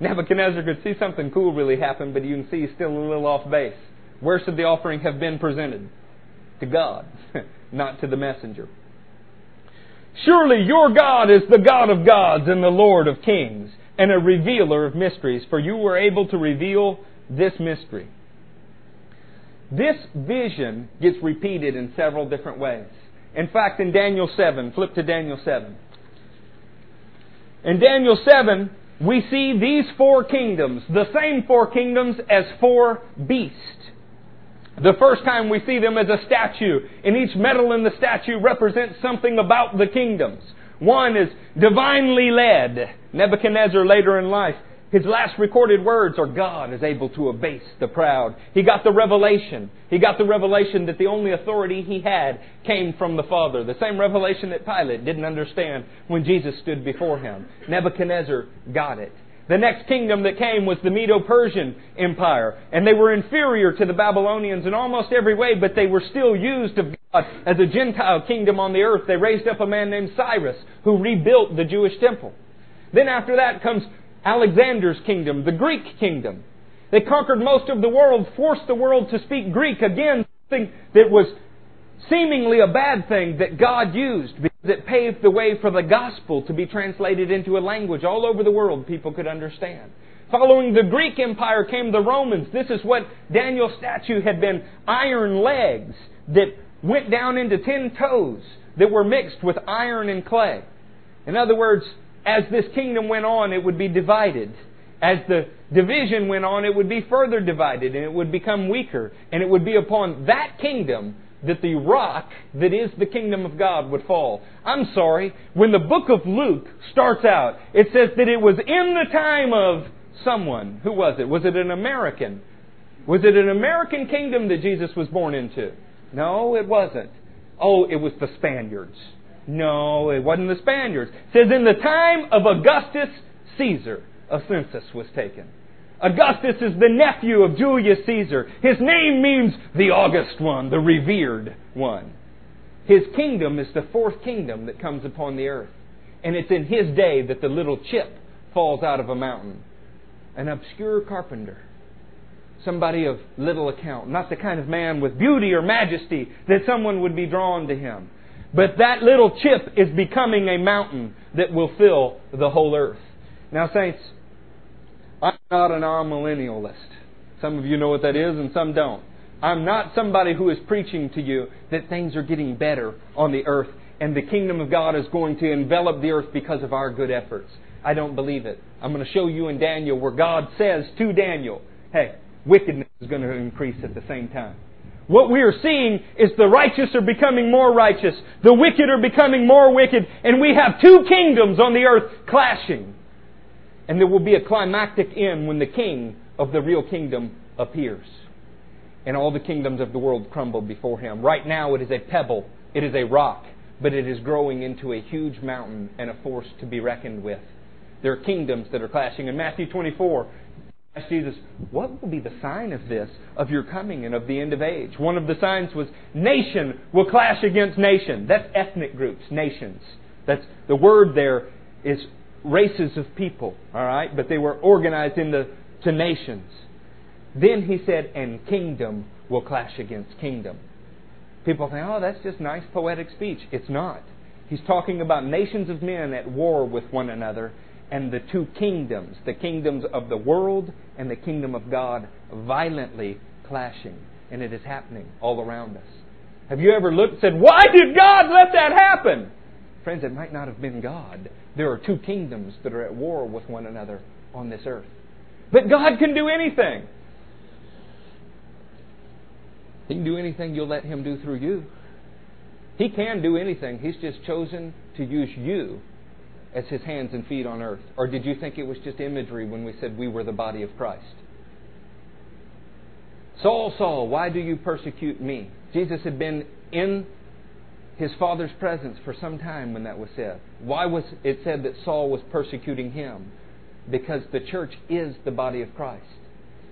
Nebuchadnezzar could see something cool really happen, but you can see he's still a little off base. Where should the offering have been presented? To God, not to the messenger. Surely your God is the God of gods and the Lord of kings, and a revealer of mysteries, for you were able to reveal this mystery. This vision gets repeated in several different ways. In fact, in Daniel 7, flip to Daniel 7. In Daniel 7, we see these four kingdoms, the same four kingdoms as four beasts. The first time we see them as a statue, and each medal in the statue represents something about the kingdoms. One is divinely led. Nebuchadnezzar later in life, his last recorded words are, God is able to abase the proud. He got the revelation. He got the revelation that the only authority he had came from the Father. The same revelation that Pilate didn't understand when Jesus stood before him. Nebuchadnezzar got it. The next kingdom that came was the Medo-Persian Empire. And they were inferior to the Babylonians in almost every way, but they were still used of God as a Gentile kingdom on the earth. They raised up a man named Cyrus who rebuilt the Jewish temple. Then after that comes Alexander's kingdom, the Greek kingdom. They conquered most of the world, forced the world to speak Greek. Again, something that was seemingly a bad thing that God used because it paved the way for the gospel to be translated into a language all over the world people could understand. Following the Greek Empire came the Romans. This is what Daniel's statue had been, iron legs that went down into 10 toes that were mixed with iron and clay. In other words, as this kingdom went on, it would be divided. As the division went on, it would be further divided and it would become weaker. And it would be upon that kingdom that the rock that is the kingdom of God would fall. I'm sorry, when the book of Luke starts out, it says that it was in the time of someone. Who was it? Was it an American? Was it an American kingdom that Jesus was born into? No, it wasn't. Oh, it was the Spaniards. No, it wasn't the Spaniards. It says, in the time of Augustus Caesar, a census was taken. Augustus is the nephew of Julius Caesar. His name means the august one, the revered one. His kingdom is the fourth kingdom that comes upon the earth. And it's in his day that the little chip falls out of a mountain. An obscure carpenter. Somebody of little account. Not the kind of man with beauty or majesty that someone would be drawn to him. But that little chip is becoming a mountain that will fill the whole earth. Now, saints, I'm not an amillennialist. Some of you know what that is and some don't. I'm not somebody who is preaching to you that things are getting better on the earth and the kingdom of God is going to envelop the earth because of our good efforts. I don't believe it. I'm going to show you in Daniel where God says to Daniel, hey, wickedness is going to increase at the same time. What we are seeing is the righteous are becoming more righteous. The wicked are becoming more wicked. And we have two kingdoms on the earth clashing. And there will be a climactic end when the king of the real kingdom appears. And all the kingdoms of the world crumble before him. Right now it is a pebble. It is a rock. But it is growing into a huge mountain and a force to be reckoned with. There are kingdoms that are clashing. In Matthew 24... Jesus, what will be the sign of this, of your coming and of the end of age? One of the signs was nation will clash against nation. That's ethnic groups, nations. That's the word there is races of people, all right? But they were organized into nations. Then he said, and kingdom will clash against kingdom. People think, oh, that's just nice poetic speech. It's not. He's talking about nations of men at war with one another. And the two kingdoms, the kingdoms of the world and the kingdom of God, violently clashing. And it is happening all around us. Have you ever looked and said, why did God let that happen? Friends, it might not have been God. There are two kingdoms that are at war with one another on this earth. But God can do anything. He can do anything you'll let Him do through you. He can do anything. He's just chosen to use you as His hands and feet on earth. Or did you think it was just imagery when we said we were the body of Christ? Saul, Saul, why do you persecute me? Jesus had been in His Father's presence for some time when that was said. Why was it said that Saul was persecuting Him? Because the church is the body of Christ.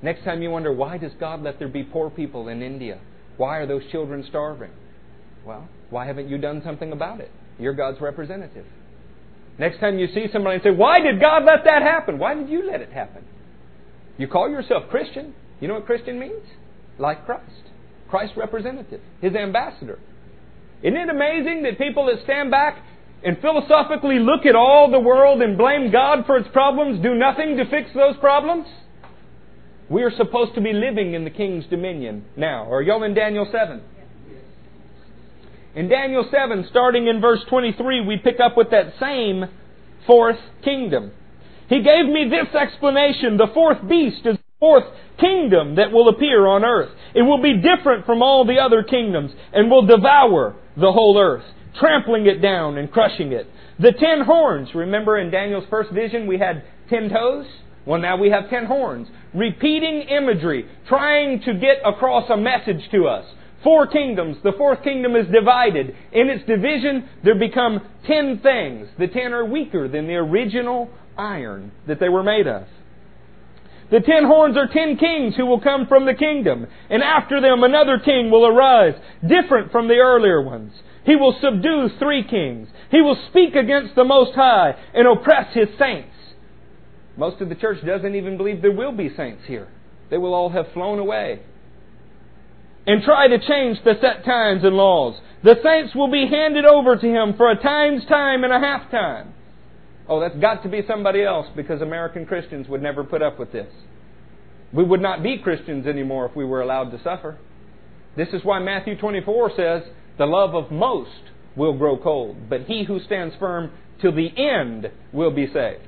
Next time you wonder, why does God let there be poor people in India? Why are those children starving? Well, why haven't you done something about it? You're God's representative. Next time you see somebody and say, why did God let that happen? Why did you let it happen? You call yourself Christian. You know what Christian means? Like Christ. Christ's representative. His ambassador. Isn't it amazing that people that stand back and philosophically look at all the world and blame God for its problems, do nothing to fix those problems? We are supposed to be living in the King's dominion now. Are y'all in Daniel 7? In Daniel 7, starting in verse 23, we pick up with that same fourth kingdom. He gave me this explanation. The fourth beast is the fourth kingdom that will appear on earth. It will be different from all the other kingdoms and will devour the whole earth, trampling it down and crushing it. The 10 horns, remember in Daniel's first vision we had 10 toes? Well, now we have 10 horns. Repeating imagery, trying to get across a message to us. 4 kingdoms. The fourth kingdom is divided. In its division, there become 10 things. The 10 are weaker than the original iron that they were made of. The 10 horns are 10 kings who will come from the kingdom. And after them, another king will arise, different from the earlier ones. He will subdue 3 kings. He will speak against the Most High and oppress His saints. Most of the church doesn't even believe there will be saints here. They will all have flown away. And try to change the set times and laws. The saints will be handed over to him for a time's time and a half time. Oh, that's got to be somebody else, because American Christians would never put up with this. We would not be Christians anymore if we were allowed to suffer. This is why Matthew 24 says, the love of most will grow cold, but he who stands firm till the end will be saved.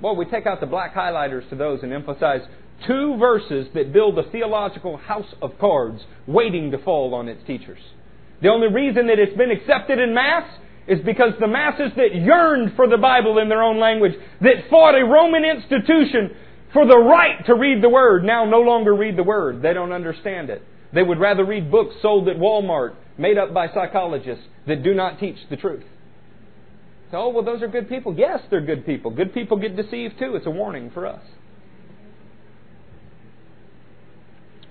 Well, we take out the black highlighters to those and emphasize 2 verses that build a theological house of cards waiting to fall on its teachers. The only reason that it's been accepted in mass is because the masses that yearned for the Bible in their own language, that fought a Roman institution for the right to read the Word, now no longer read the Word. They don't understand it. They would rather read books sold at Walmart, made up by psychologists that do not teach the truth. Oh, well, those are good people. Yes, they're good people. Good people get deceived too. It's a warning for us.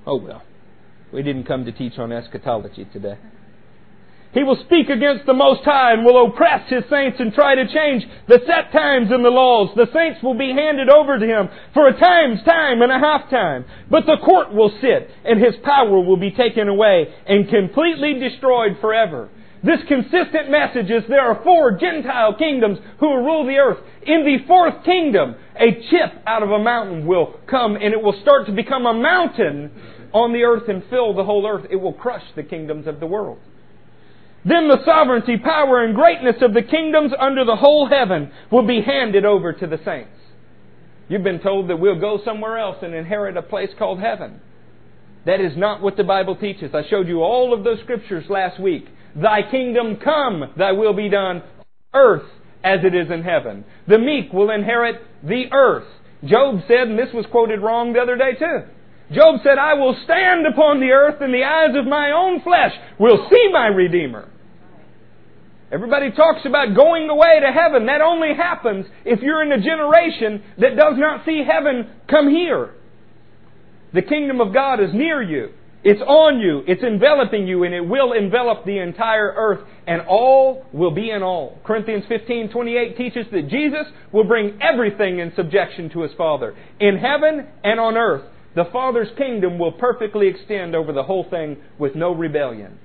Oh, well. We didn't come to teach on eschatology today. He will speak against the Most High and will oppress His saints and try to change the set times and the laws. The saints will be handed over to Him for a time's time and a half time. But the court will sit and His power will be taken away and completely destroyed forever. This consistent message is there are 4 Gentile kingdoms who will rule the earth. In the 4th kingdom, a chip out of a mountain will come and it will start to become a mountain on the earth and fill the whole earth. It will crush the kingdoms of the world. Then the sovereignty, power, and greatness of the kingdoms under the whole heaven will be handed over to the saints. You've been told that we'll go somewhere else and inherit a place called heaven. That is not what the Bible teaches. I showed you all of those scriptures last week. Thy kingdom come, Thy will be done on earth as it is in heaven. The meek will inherit the earth. Job said, and this was quoted wrong the other day too, Job said, I will stand upon the earth and the eyes of my own flesh will see my Redeemer. Everybody talks about going away to heaven. That only happens if you're in a generation that does not see heaven come here. The kingdom of God is near you. It's on you, it's enveloping you, and it will envelop the entire earth, and all will be in all. Corinthians 15:28 teaches that Jesus will bring everything in subjection to His Father. In heaven and on earth, the Father's kingdom will perfectly extend over the whole thing with no rebellion.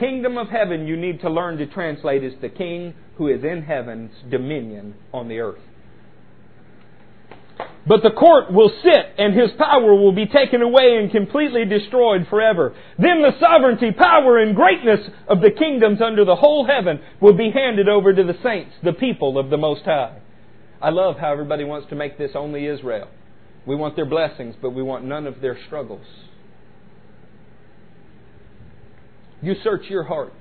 Kingdom of heaven, you need to learn to translate as the King who is in heaven's dominion on the earth. But the court will sit and His power will be taken away and completely destroyed forever. Then the sovereignty, power, and greatness of the kingdoms under the whole heaven will be handed over to the saints, the people of the Most High. I love how everybody wants to make this only Israel. We want their blessings, but we want none of their struggles. You search your heart.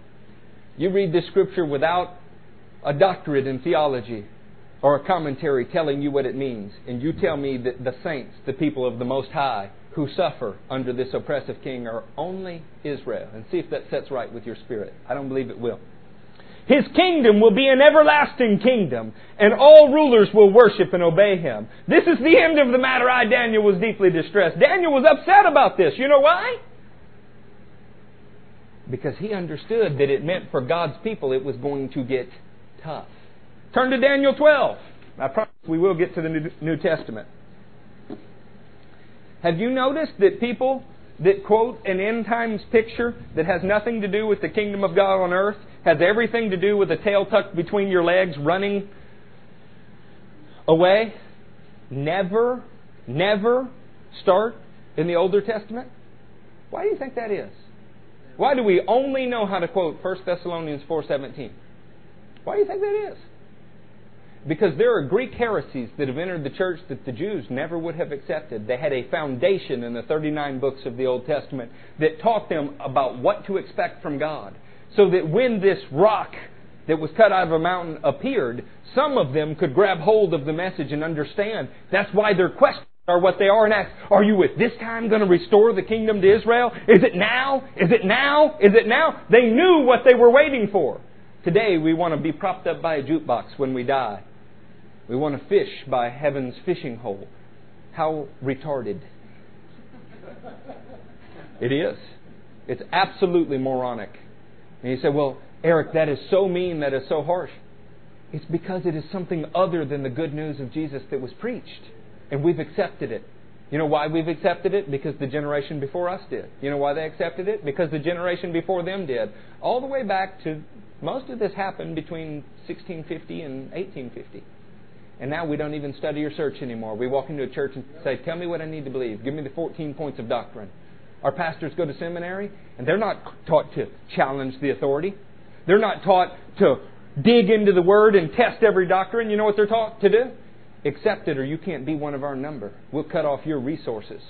You read this scripture without a doctorate in theology or a commentary telling you what it means, and you tell me that the saints, the people of the Most High, who suffer under this oppressive king are only Israel. And see if that sets right with your spirit. I don't believe it will. His kingdom will be an everlasting kingdom, and all rulers will worship and obey Him. This is the end of the matter. I, Daniel, was deeply distressed. Daniel was upset about this. You know why? Because he understood that it meant for God's people it was going to get tough. Turn to Daniel 12. I promise we will get to the New Testament. Have you noticed that people that quote an end times picture that has nothing to do with the kingdom of God on earth, has everything to do with a tail tucked between your legs running away, never start in the Older Testament? Why do you think that is? Why do we only know how to quote 1 Thessalonians 4:17? Why do you think that is? Because there are Greek heresies that have entered the church that the Jews never would have accepted. They had a foundation in the 39 books of the Old Testament that taught them about what to expect from God. So that when this rock that was cut out of a mountain appeared, some of them could grab hold of the message and understand. That's why their questions are what they are and ask, are you at this time going to restore the kingdom to Israel? Is it now? Is it now? Is it now? They knew what they were waiting for. Today we want to be propped up by a jukebox when we die. We want to fish by heaven's fishing hole. How retarded. It is. It's absolutely moronic. And you say, well, Eric, that is so mean, that is so harsh. It's because it is something other than the good news of Jesus that was preached. And we've accepted it. You know why we've accepted it? Because the generation before us did. You know why they accepted it? Because the generation before them did. All the way back to, most of this happened between 1650 and 1850. And now we don't even study or search anymore. We walk into a church and say, tell me what I need to believe. Give me the 14 points of doctrine. Our pastors go to seminary, and they're not taught to challenge the authority. They're not taught to dig into the Word and test every doctrine. You know what they're taught to do? Accept it or you can't be one of our number. We'll cut off your resources.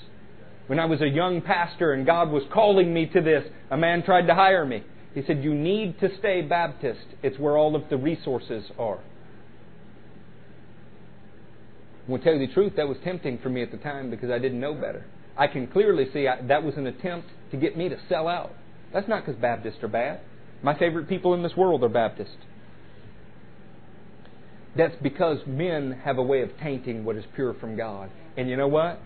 When I was a young pastor and God was calling me to this, a man tried to hire me. He said, you need to stay Baptist. It's where all of the resources are. I'm going to tell you the truth, that was tempting for me at the time because I didn't know better. I can clearly see that was an attempt to get me to sell out. That's not because Baptists are bad. My favorite people in this world are Baptists. That's because men have a way of tainting what is pure from God. And you know what?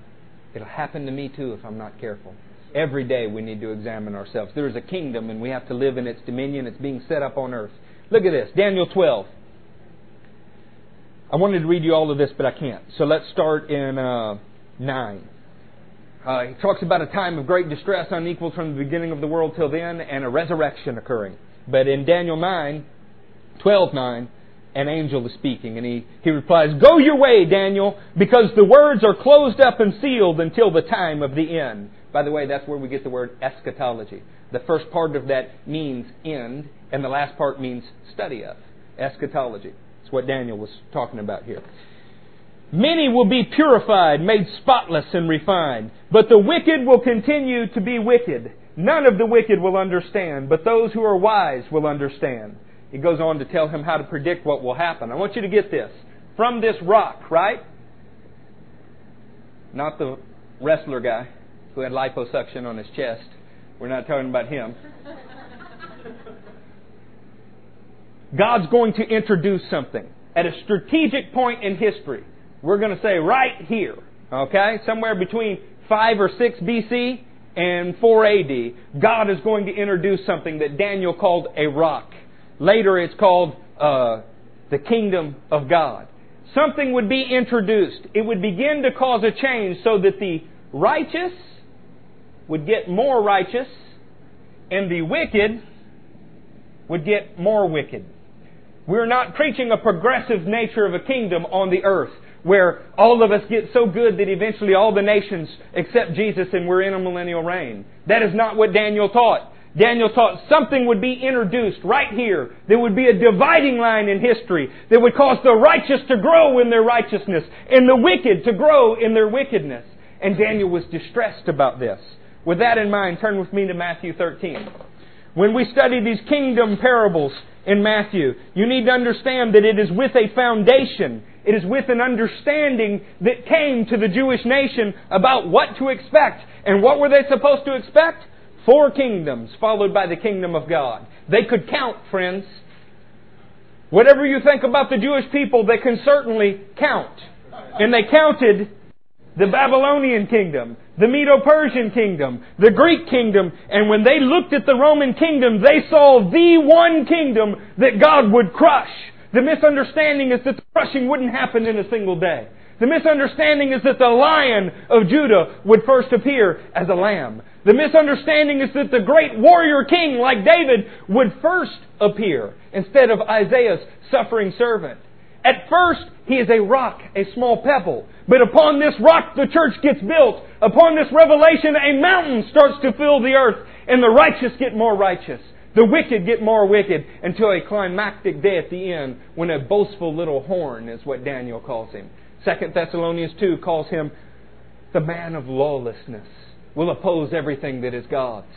It'll happen to me too if I'm not careful. Every day we need to examine ourselves. There is a kingdom and we have to live in its dominion. It's being set up on earth. Look at this, Daniel 12. I wanted to read you all of this, but I can't. So let's start in 9. He talks about a time of great distress unequaled from the beginning of the world till then and a resurrection occurring. But in Daniel 12:9, an angel is speaking, and he replies, go your way, Daniel, because the words are closed up and sealed until the time of the end. By the way, that's where we get the word eschatology. The first part of that means end, and the last part means study of. Eschatology. It's what Daniel was talking about here. Many will be purified, made spotless and refined, but the wicked will continue to be wicked. None of the wicked will understand, but those who are wise will understand. He goes on to tell him how to predict what will happen. I want you to get this. From this rock, right? Not the wrestler guy who had liposuction on his chest. We're not talking about him. God's going to introduce something at a strategic point in history. We're going to say right here, okay? Somewhere between 5 or 6 BC and 4 AD, God is going to introduce something that Daniel called a rock. Later it's called the Kingdom of God. Something would be introduced. It would begin to cause a change so that the righteous would get more righteous and the wicked would get more wicked. We're not preaching a progressive nature of a kingdom on the earth where all of us get so good that eventually all the nations accept Jesus and we're in a millennial reign. That is not what Daniel taught. Daniel taught something would be introduced right here. There would be a dividing line in history that would cause the righteous to grow in their righteousness and the wicked to grow in their wickedness. And Daniel was distressed about this. With that in mind, turn with me to Matthew 13. When we study these kingdom parables in Matthew, you need to understand that it is with a foundation. It is with an understanding that came to the Jewish nation about what to expect. And what were they supposed to expect? 4 kingdoms followed by the kingdom of God. They could count, friends. Whatever you think about the Jewish people, they can certainly count. And they counted the Babylonian kingdom, the Medo-Persian kingdom, the Greek kingdom. And when they looked at the Roman kingdom, they saw the one kingdom that God would crush. The misunderstanding is that the crushing wouldn't happen in a single day. The misunderstanding is that the Lion of Judah would first appear as a lamb. The misunderstanding is that the great warrior king like David would first appear instead of Isaiah's suffering servant. At first, he is a rock, a small pebble. But upon this rock, the church gets built. Upon this revelation, a mountain starts to fill the earth. And the righteous get more righteous. The wicked get more wicked until a climactic day at the end when a boastful little horn is what Daniel calls him. 2 Thessalonians 2 calls him the man of lawlessness. Will oppose everything that is God's.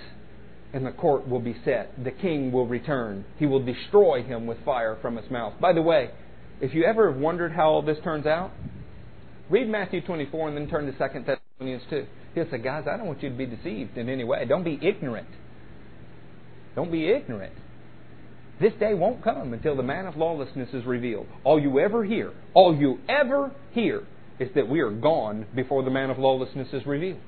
And the court will be set. The king will return. He will destroy him with fire from his mouth. By the way, if you ever have wondered how all this turns out, read Matthew 24 and then turn to 2 Thessalonians 2. He'll say, guys, I don't want you to be deceived in any way. Don't be ignorant. Don't be ignorant. This day won't come until the man of lawlessness is revealed. All you ever hear is that we are gone before the man of lawlessness is revealed.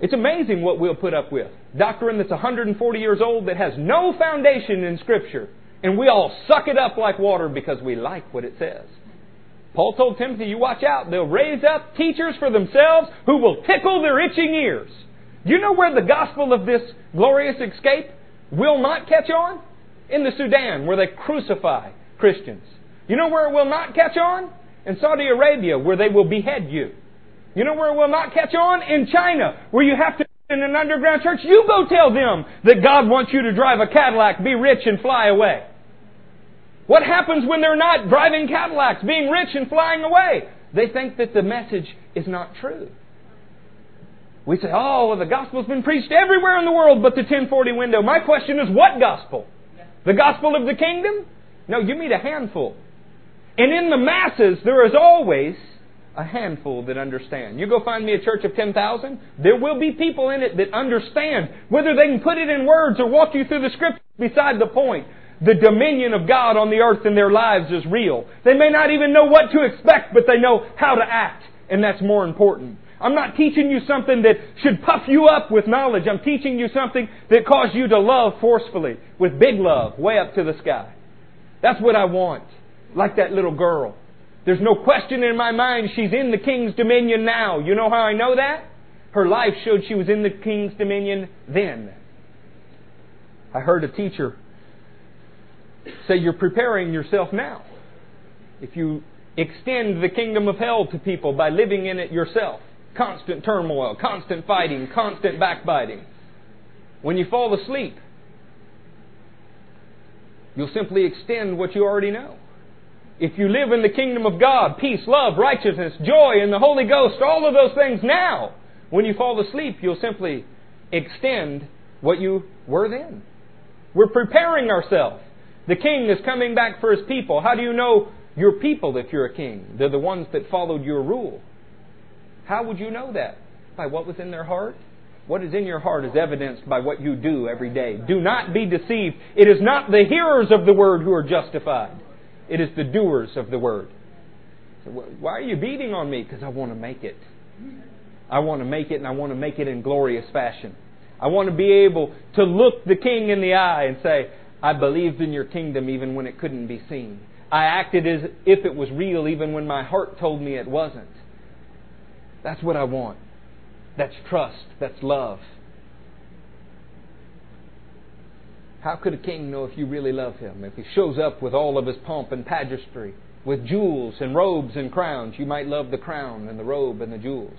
It's amazing what we'll put up with. Doctrine that's 140 years old that has no foundation in Scripture. And we all suck it up like water because we like what it says. Paul told Timothy, you watch out. They'll raise up teachers for themselves who will tickle their itching ears. Do you know where the gospel of this glorious escape will not catch on? In the Sudan, where they crucify Christians. You know where it will not catch on? In Saudi Arabia, where they will behead you. You know where it will not catch on? In China, where you have to... in an underground church. You go tell them that God wants you to drive a Cadillac, be rich, and fly away. What happens when they're not driving Cadillacs, being rich and flying away? They think that the message is not true. We say, oh, well, the gospel's been preached everywhere in the world but the 1040 window. My question is, what gospel? The gospel of the kingdom? No, you meet a handful. And in the masses, there is always a handful that understand. You go find me a church of 10,000, there will be people in it that understand, whether they can put it in words or walk you through the Scripture. Beside the point, the dominion of God on the earth in their lives is real. They may not even know what to expect, but they know how to act, and that's more important. I'm not teaching you something that should puff you up with knowledge. I'm teaching you something that caused you to love forcefully, with big love, way up to the sky. That's what I want, like that little girl. There's no question in my mind she's in the King's Dominion now. You know how I know that? Her life showed she was in the King's Dominion then. I heard a teacher say, you're preparing yourself now. If you extend the kingdom of hell to people by living in it yourself, constant turmoil, constant fighting, constant backbiting. When you fall asleep, you'll simply extend what you already know. If you live in the kingdom of God, peace, love, righteousness, joy, and the Holy Ghost, all of those things now, when you fall asleep, you'll simply extend what you were then. We're preparing ourselves. The king is coming back for his people. How do you know your people if you're a king? They're the ones that followed your rule. How would you know that? By what was in their heart? What is in your heart is evidenced by what you do every day. Do not be deceived. It is not the hearers of the word who are justified. It is the doers of the Word. So, why are you beating on me? Because I want to make it. I want to make it, and I want to make it in glorious fashion. I want to be able to look the King in the eye and say, I believed in your kingdom even when it couldn't be seen. I acted as if it was real even when my heart told me it wasn't. That's what I want. That's trust. That's love. How could a king know if you really love him? If he shows up with all of his pomp and pageantry, with jewels and robes and crowns, you might love the crown and the robe and the jewels.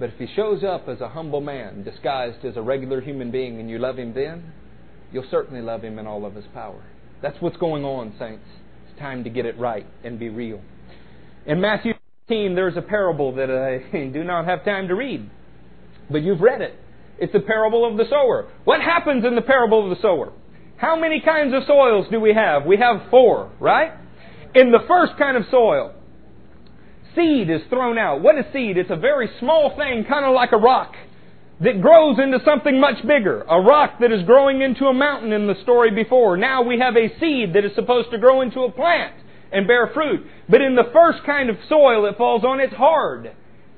But if he shows up as a humble man, disguised as a regular human being, and you love him then, you'll certainly love him in all of his power. That's what's going on, saints. It's time to get it right and be real. In Matthew 15, there's a parable that I do not have time to read. But you've read it. It's the parable of the sower. What happens in the parable of the sower? How many kinds of soils do we have? We have 4, right? In the first kind of soil, seed is thrown out. What is seed? It's a very small thing, kind of like a rock, that grows into something much bigger. A rock that is growing into a mountain in the story before. Now we have a seed that is supposed to grow into a plant and bear fruit. But in the first kind of soil it falls on, it's hard.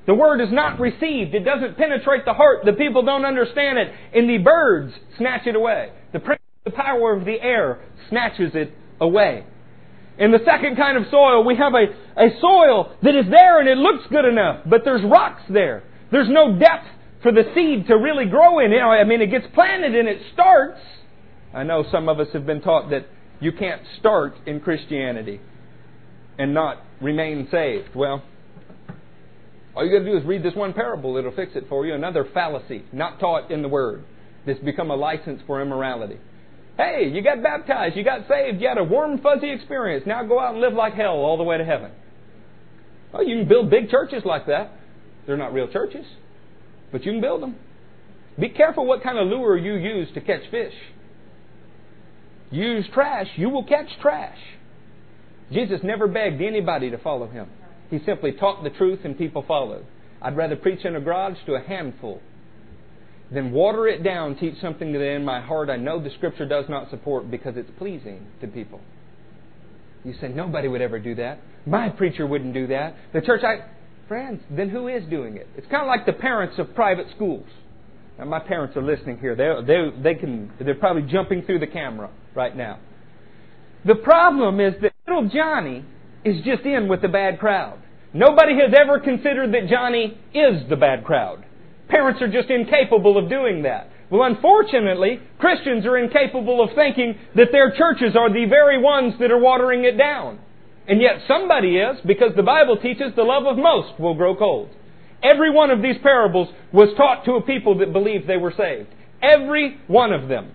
The word is not received. It doesn't penetrate the heart. The people don't understand it. And the birds snatch it away. The power of the air snatches it away. In the second kind of soil, we have a soil that is there and it looks good enough, but there's rocks there. There's no depth for the seed to really grow in. You know, I mean, it gets planted and it starts. I know some of us have been taught that you can't start in Christianity and not remain saved. Well, all you got to do is read this one parable. It'll fix it for you. Another fallacy not taught in the Word that's become a license for immorality. Hey, you got baptized, you got saved, you had a warm, fuzzy experience. Now go out and live like hell all the way to heaven. Well, you can build big churches like that. They're not real churches, but you can build them. Be careful what kind of lure you use to catch fish. Use trash, you will catch trash. Jesus never begged anybody to follow Him. He simply taught the truth and people followed. I'd rather preach in a garage to a handful than water it down, teach something that in my heart I know the Scripture does not support because it's pleasing to people. You say, nobody would ever do that. My preacher wouldn't do that. The church, Friends, then who is doing it? It's kind of like the parents of private schools. Now, my parents are listening here. They're probably jumping through the camera right now. The problem is that little Johnny is just in with the bad crowd. Nobody has ever considered that Johnny is the bad crowd. Parents are just incapable of doing that. Well, unfortunately, Christians are incapable of thinking that their churches are the very ones that are watering it down. And yet somebody is, because the Bible teaches the love of most will grow cold. Every one of these parables was taught to a people that believed they were saved. Every one of them.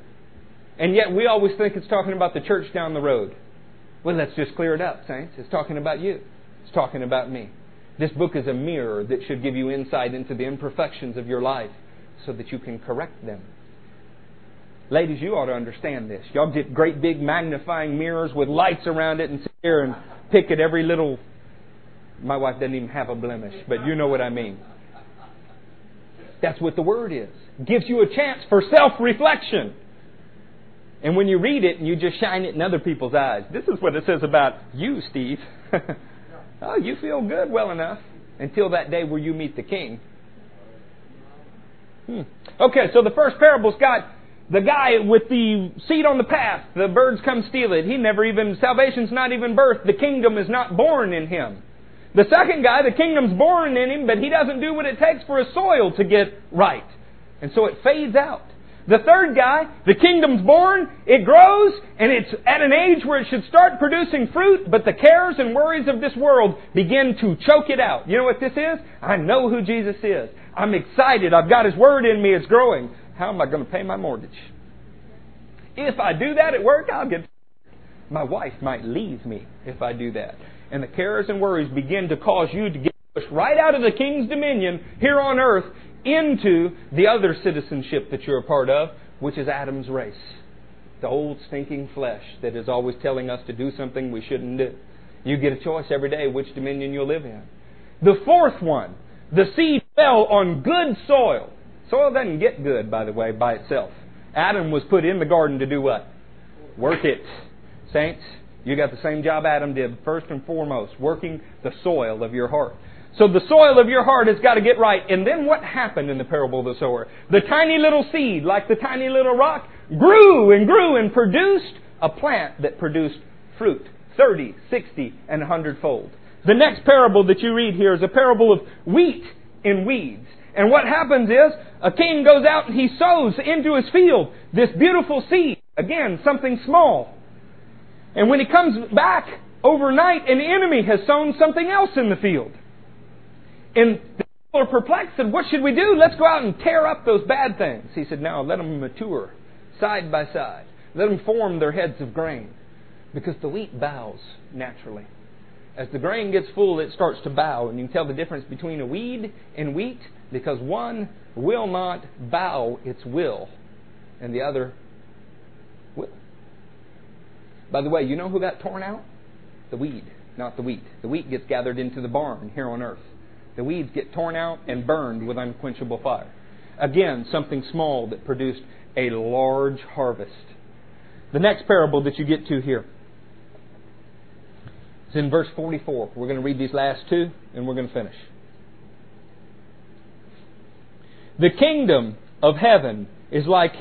And yet we always think it's talking about the church down the road. Well, let's just clear it up, saints. It's talking about you. It's talking about me. This book is a mirror that should give you insight into the imperfections of your life so that you can correct them. Ladies, you ought to understand this. Y'all get great big magnifying mirrors with lights around it and sit here and pick at every little... My wife doesn't even have a blemish, but you know what I mean. That's what the Word is. It gives you a chance for self-reflection. And when you read it and you just shine it in other people's eyes, this is what it says about you, Steve. Oh, you feel good well enough until that day where you meet the King. Okay, so the first parable's got the guy with the seed on the path. The birds come steal it. He never even, salvation's not even birthed. The kingdom is not born in him. The second guy, the kingdom's born in him, but he doesn't do what it takes for his soil to get right. And so it fades out. The third guy, the kingdom's born, it grows, and it's at an age where it should start producing fruit, but the cares and worries of this world begin to choke it out. You know what this is? I know who Jesus is. I'm excited. I've got His Word in me. It's growing. How am I going to pay my mortgage? If I do that at work, I'll get... My wife might leave me if I do that. And the cares and worries begin to cause you to get pushed right out of the King's Dominion here on earth into the other citizenship that you're a part of, which is Adam's race. The old stinking flesh that is always telling us to do something we shouldn't do. You get a choice every day which dominion you'll live in. The fourth one, the seed fell on good soil. Soil doesn't get good, by the way, by itself. Adam was put in the garden to do what? Work it. Saints, you got the same job Adam did, first and foremost, working the soil of your heart. So the soil of your heart has got to get right. And then what happened in the parable of the sower? The tiny little seed, like the tiny little rock, grew and produced a plant that produced fruit, 30, 60, and 100-fold. The next parable that you read here is a parable of wheat and weeds. And what happens is, a king goes out and he sows into his field this beautiful seed. Again, something small. And when he comes back overnight, an enemy has sown something else in the field. And the people are perplexed and what should we do? Let's go out and tear up those bad things. He said, now let them mature side by side. Let them form their heads of grain. Because the wheat bows naturally. As the grain gets full, it starts to bow. And you can tell the difference between a weed and wheat because one will not bow its will and the other will. By the way, you know who got torn out? The weed, not the wheat. The wheat gets gathered into the barn here on earth. The weeds get torn out and burned with unquenchable fire. Again, something small that produced a large harvest. The next parable that you get to here is in verse 44. We're going to read these last two and we're going to finish. The kingdom of heaven is like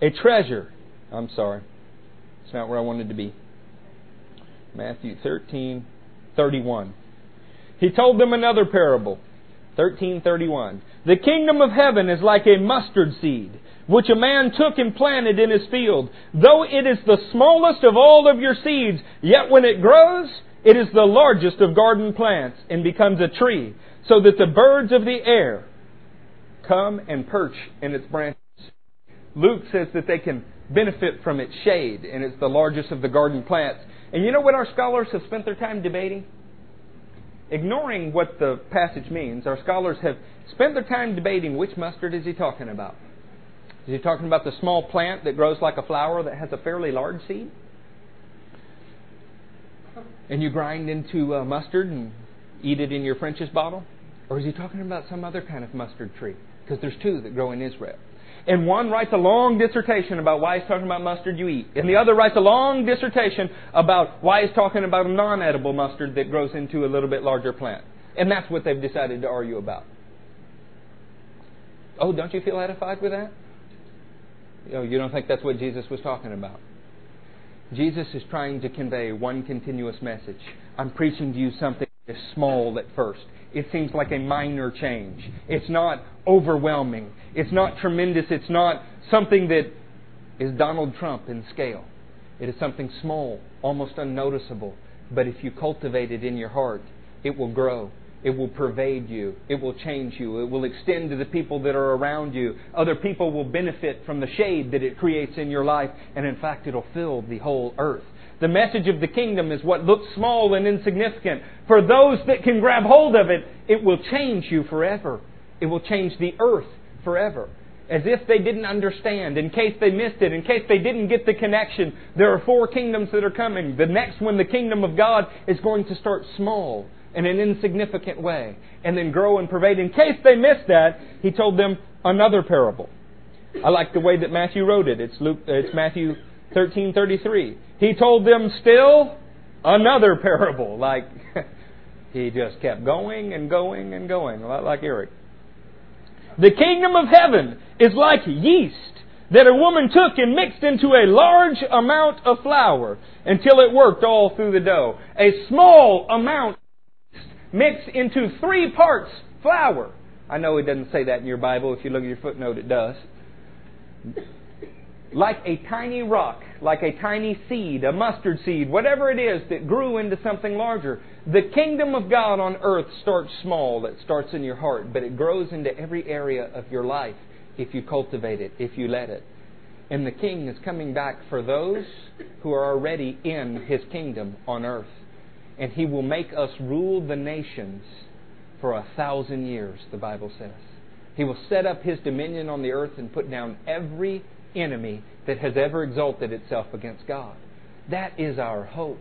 a treasure. I'm sorry. It's not where I wanted to be. Matthew 13:31. He told them another parable. 13:31. The kingdom of heaven is like a mustard seed, which a man took and planted in his field. Though it is the smallest of all of your seeds, yet when it grows, it is the largest of garden plants and becomes a tree, so that the birds of the air come and perch in its branches. Luke says that they can benefit from its shade, and it's the largest of the garden plants. And you know what our scholars have spent their time debating? Ignoring what the passage means, our scholars have spent their time debating which mustard is he talking about. Is he talking about the small plant that grows like a flower that has a fairly large seed? And you grind into mustard and eat it in your French's bottle? Or is he talking about some other kind of mustard tree? Because there's two that grow in Israel. And one writes a long dissertation about why he's talking about mustard you eat. And the other writes a long dissertation about why he's talking about a non-edible mustard that grows into a little bit larger plant. And that's what they've decided to argue about. Oh, don't you feel edified with that? Oh, you don't think that's what Jesus was talking about? Jesus is trying to convey one continuous message. I'm preaching to you something that is small at first. It seems like a minor change. It's not overwhelming. It's not tremendous. It's not something that is Donald Trump in scale. It is something small, almost unnoticeable. But if you cultivate it in your heart, it will grow. It will pervade you. It will change you. It will extend to the people that are around you. Other people will benefit from the shade that it creates in your life. And in fact, it'll fill the whole earth. The message of the kingdom is what looks small and insignificant. For those that can grab hold of it, it will change you forever. It will change the earth forever. As if they didn't understand, in case they missed it, in case they didn't get the connection, there are four kingdoms that are coming. The next one, the kingdom of God, is going to start small in an insignificant way, and then grow and pervade. In case they missed that, he told them another parable. I like the way that Matthew wrote it. It's Matthew 13:33. He told them still another parable. Like, he just kept going and going and going, a lot like Eric. The kingdom of heaven is like yeast that a woman took and mixed into a large amount of flour until it worked all through the dough. A small amount mixed into 3 parts flour. I know it doesn't say that in your Bible. If you look at your footnote, it does. Like a tiny rock, like a tiny seed, a mustard seed, whatever it is that grew into something larger. The kingdom of God on earth starts small. It starts in your heart, but it grows into every area of your life if you cultivate it, if you let it. And the King is coming back for those who are already in His kingdom on earth. And He will make us rule the nations for 1,000 years, the Bible says. He will set up His dominion on the earth and put down every enemy that has ever exalted itself against God. That is our hope.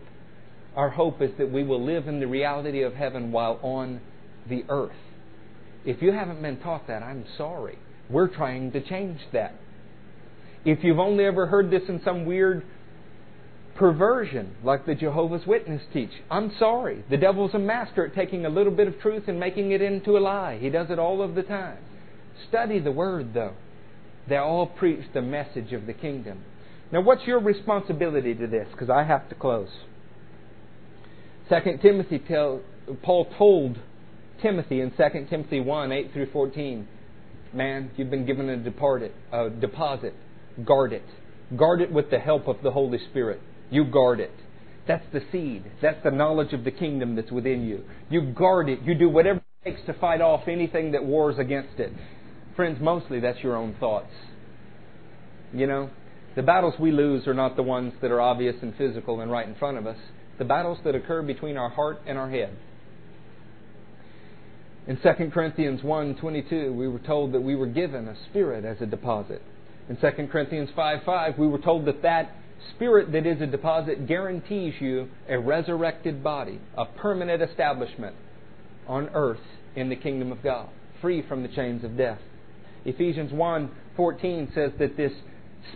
Our hope is that we will live in the reality of heaven while on the earth. If you haven't been taught that, I'm sorry. We're trying to change that. If you've only ever heard this in some weird perversion, like the Jehovah's Witness teach. I'm sorry. The devil's a master at taking a little bit of truth and making it into a lie. He does it all of the time. Study the Word, though. They all preach the message of the kingdom. Now, what's your responsibility to this? Because I have to close. 2 Timothy, Paul told Timothy in 2 Timothy 1, 8 through 14, man, you've been given a deposit. Guard it. Guard it with the help of the Holy Spirit. You guard it. That's the seed. That's the knowledge of the kingdom that's within you. You guard it. You do whatever it takes to fight off anything that wars against it. Friends, mostly that's your own thoughts. You know, the battles we lose are not the ones that are obvious and physical and right in front of us. The battles that occur between our heart and our head. In 2 Corinthians 1:22, we were told that we were given a spirit as a deposit. In 2 Corinthians 5:5, we were told that that Spirit that is a deposit guarantees you a resurrected body, a permanent establishment on earth in the kingdom of God, free from the chains of death. Ephesians 1:14 says that this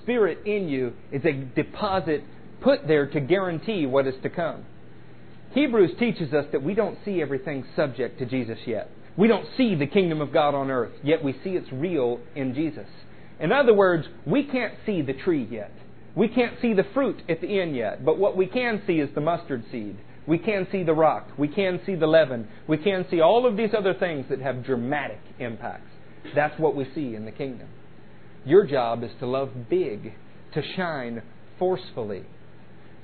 Spirit in you is a deposit put there to guarantee what is to come. Hebrews teaches us that we don't see everything subject to Jesus yet. We don't see the kingdom of God on earth, yet we see it's real in Jesus. In other words, we can't see the tree yet. We can't see the fruit at the end yet, but what we can see is the mustard seed. We can see the rock. We can see the leaven. We can see all of these other things that have dramatic impacts. That's what we see in the kingdom. Your job is to love big, to shine forcefully,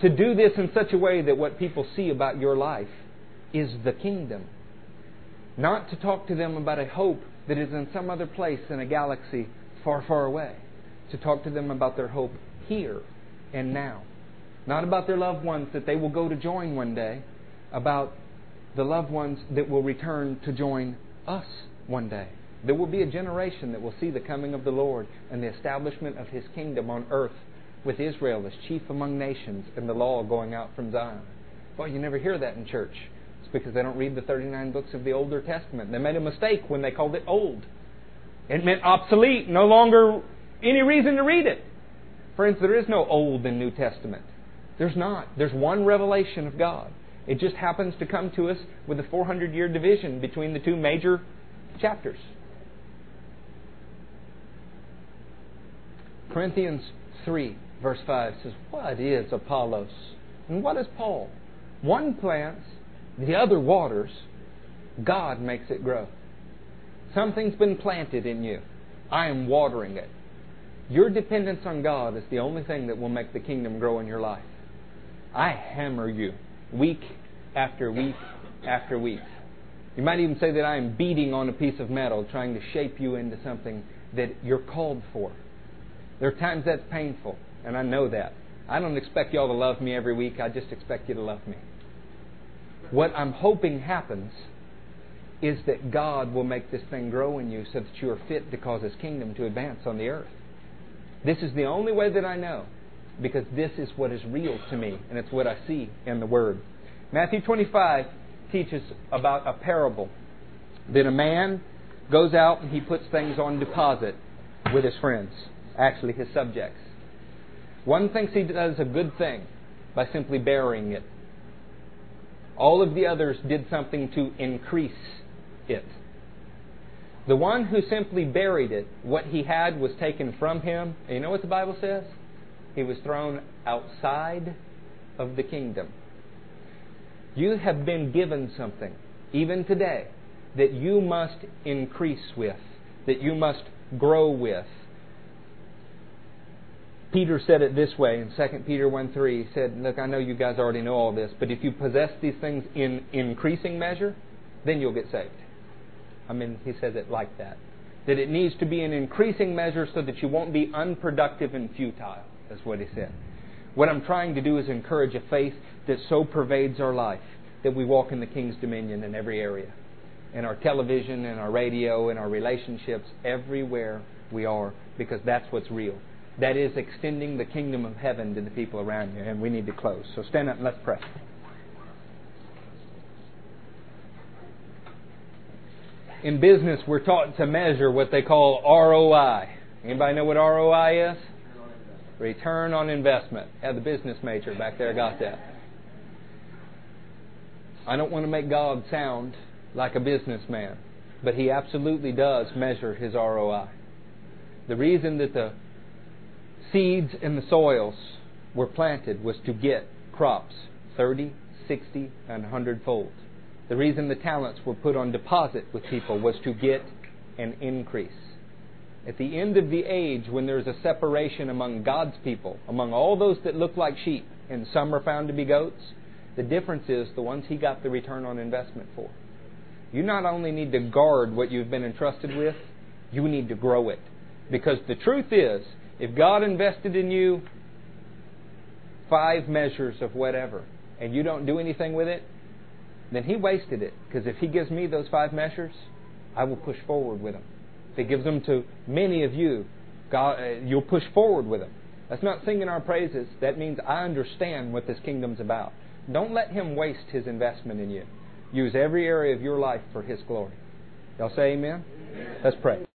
to do this in such a way that what people see about your life is the kingdom. Not to talk to them about a hope that is in some other place in a galaxy far, far away. To talk to them about their hope here and now. Not about their loved ones that they will go to join one day. About the loved ones that will return to join us one day. There will be a generation that will see the coming of the Lord and the establishment of His kingdom on earth, with Israel as chief among nations and the law going out from Zion. Boy, you never hear that in church. It's because they don't read the 39 books of the Older Testament. They made a mistake when they called it old. It meant obsolete, no longer any reason to read it. Friends, there is no Old and New Testament. There's not. There's one revelation of God. It just happens to come to us with a 400-year division between the two major chapters. Corinthians 3, verse 5 says, "What is Apollos? And what is Paul? One plants, the other waters. God makes it grow." Something's been planted in you. I am watering it. Your dependence on God is the only thing that will make the kingdom grow in your life. I hammer you week after week after week. You might even say that I am beating on a piece of metal, trying to shape you into something that you're called for. There are times that's painful, and I know that. I don't expect y'all to love me every week. I just expect you to love me. What I'm hoping happens is that God will make this thing grow in you so that you are fit to cause His kingdom to advance on the earth. This is the only way that I know, because this is what is real to me, and it's what I see in the Word. Matthew 25 teaches about a parable that a man goes out and he puts things on deposit with his friends, actually his subjects. One thinks he does a good thing by simply burying it. All of the others did something to increase it. The one who simply buried it, what he had was taken from him. And you know what the Bible says? He was thrown outside of the kingdom. You have been given something, even today, that you must increase with, that you must grow with. Peter said it this way in 2 Peter 1:3. He said, look, I know you guys already know all this, but if you possess these things in increasing measure, then you'll get saved. I mean, he says it like that. That it needs to be in increasing measure so that you won't be unproductive and futile. That's what he said. What I'm trying to do is encourage a faith that so pervades our life that we walk in the King's dominion in every area. In our television, in our radio, in our relationships, everywhere we are, because that's what's real. That is extending the kingdom of heaven to the people around you. And we need to close. So stand up and let's pray. In business, we're taught to measure what they call ROI. Anybody know what ROI is? Return on investment. Yeah, the business major back there got that. I don't want to make God sound like a businessman, but He absolutely does measure His ROI. The reason that the seeds in the soils were planted was to get crops 30, 60, and 100 fold. The reason the talents were put on deposit with people was to get an increase. At the end of the age, when there's a separation among God's people, among all those that look like sheep, and some are found to be goats, the difference is the ones He got the return on investment for. You not only need to guard what you've been entrusted with, you need to grow it. Because the truth is, if God invested in you 5 measures of whatever, and you don't do anything with it, then He wasted it. Because if He gives me those 5 measures, I will push forward with them. If He gives them to many of you, God, you'll push forward with them. That's not singing our praises. That means I understand what this kingdom's about. Don't let Him waste His investment in you. Use every area of your life for His glory. Y'all say amen? Amen. Let's pray.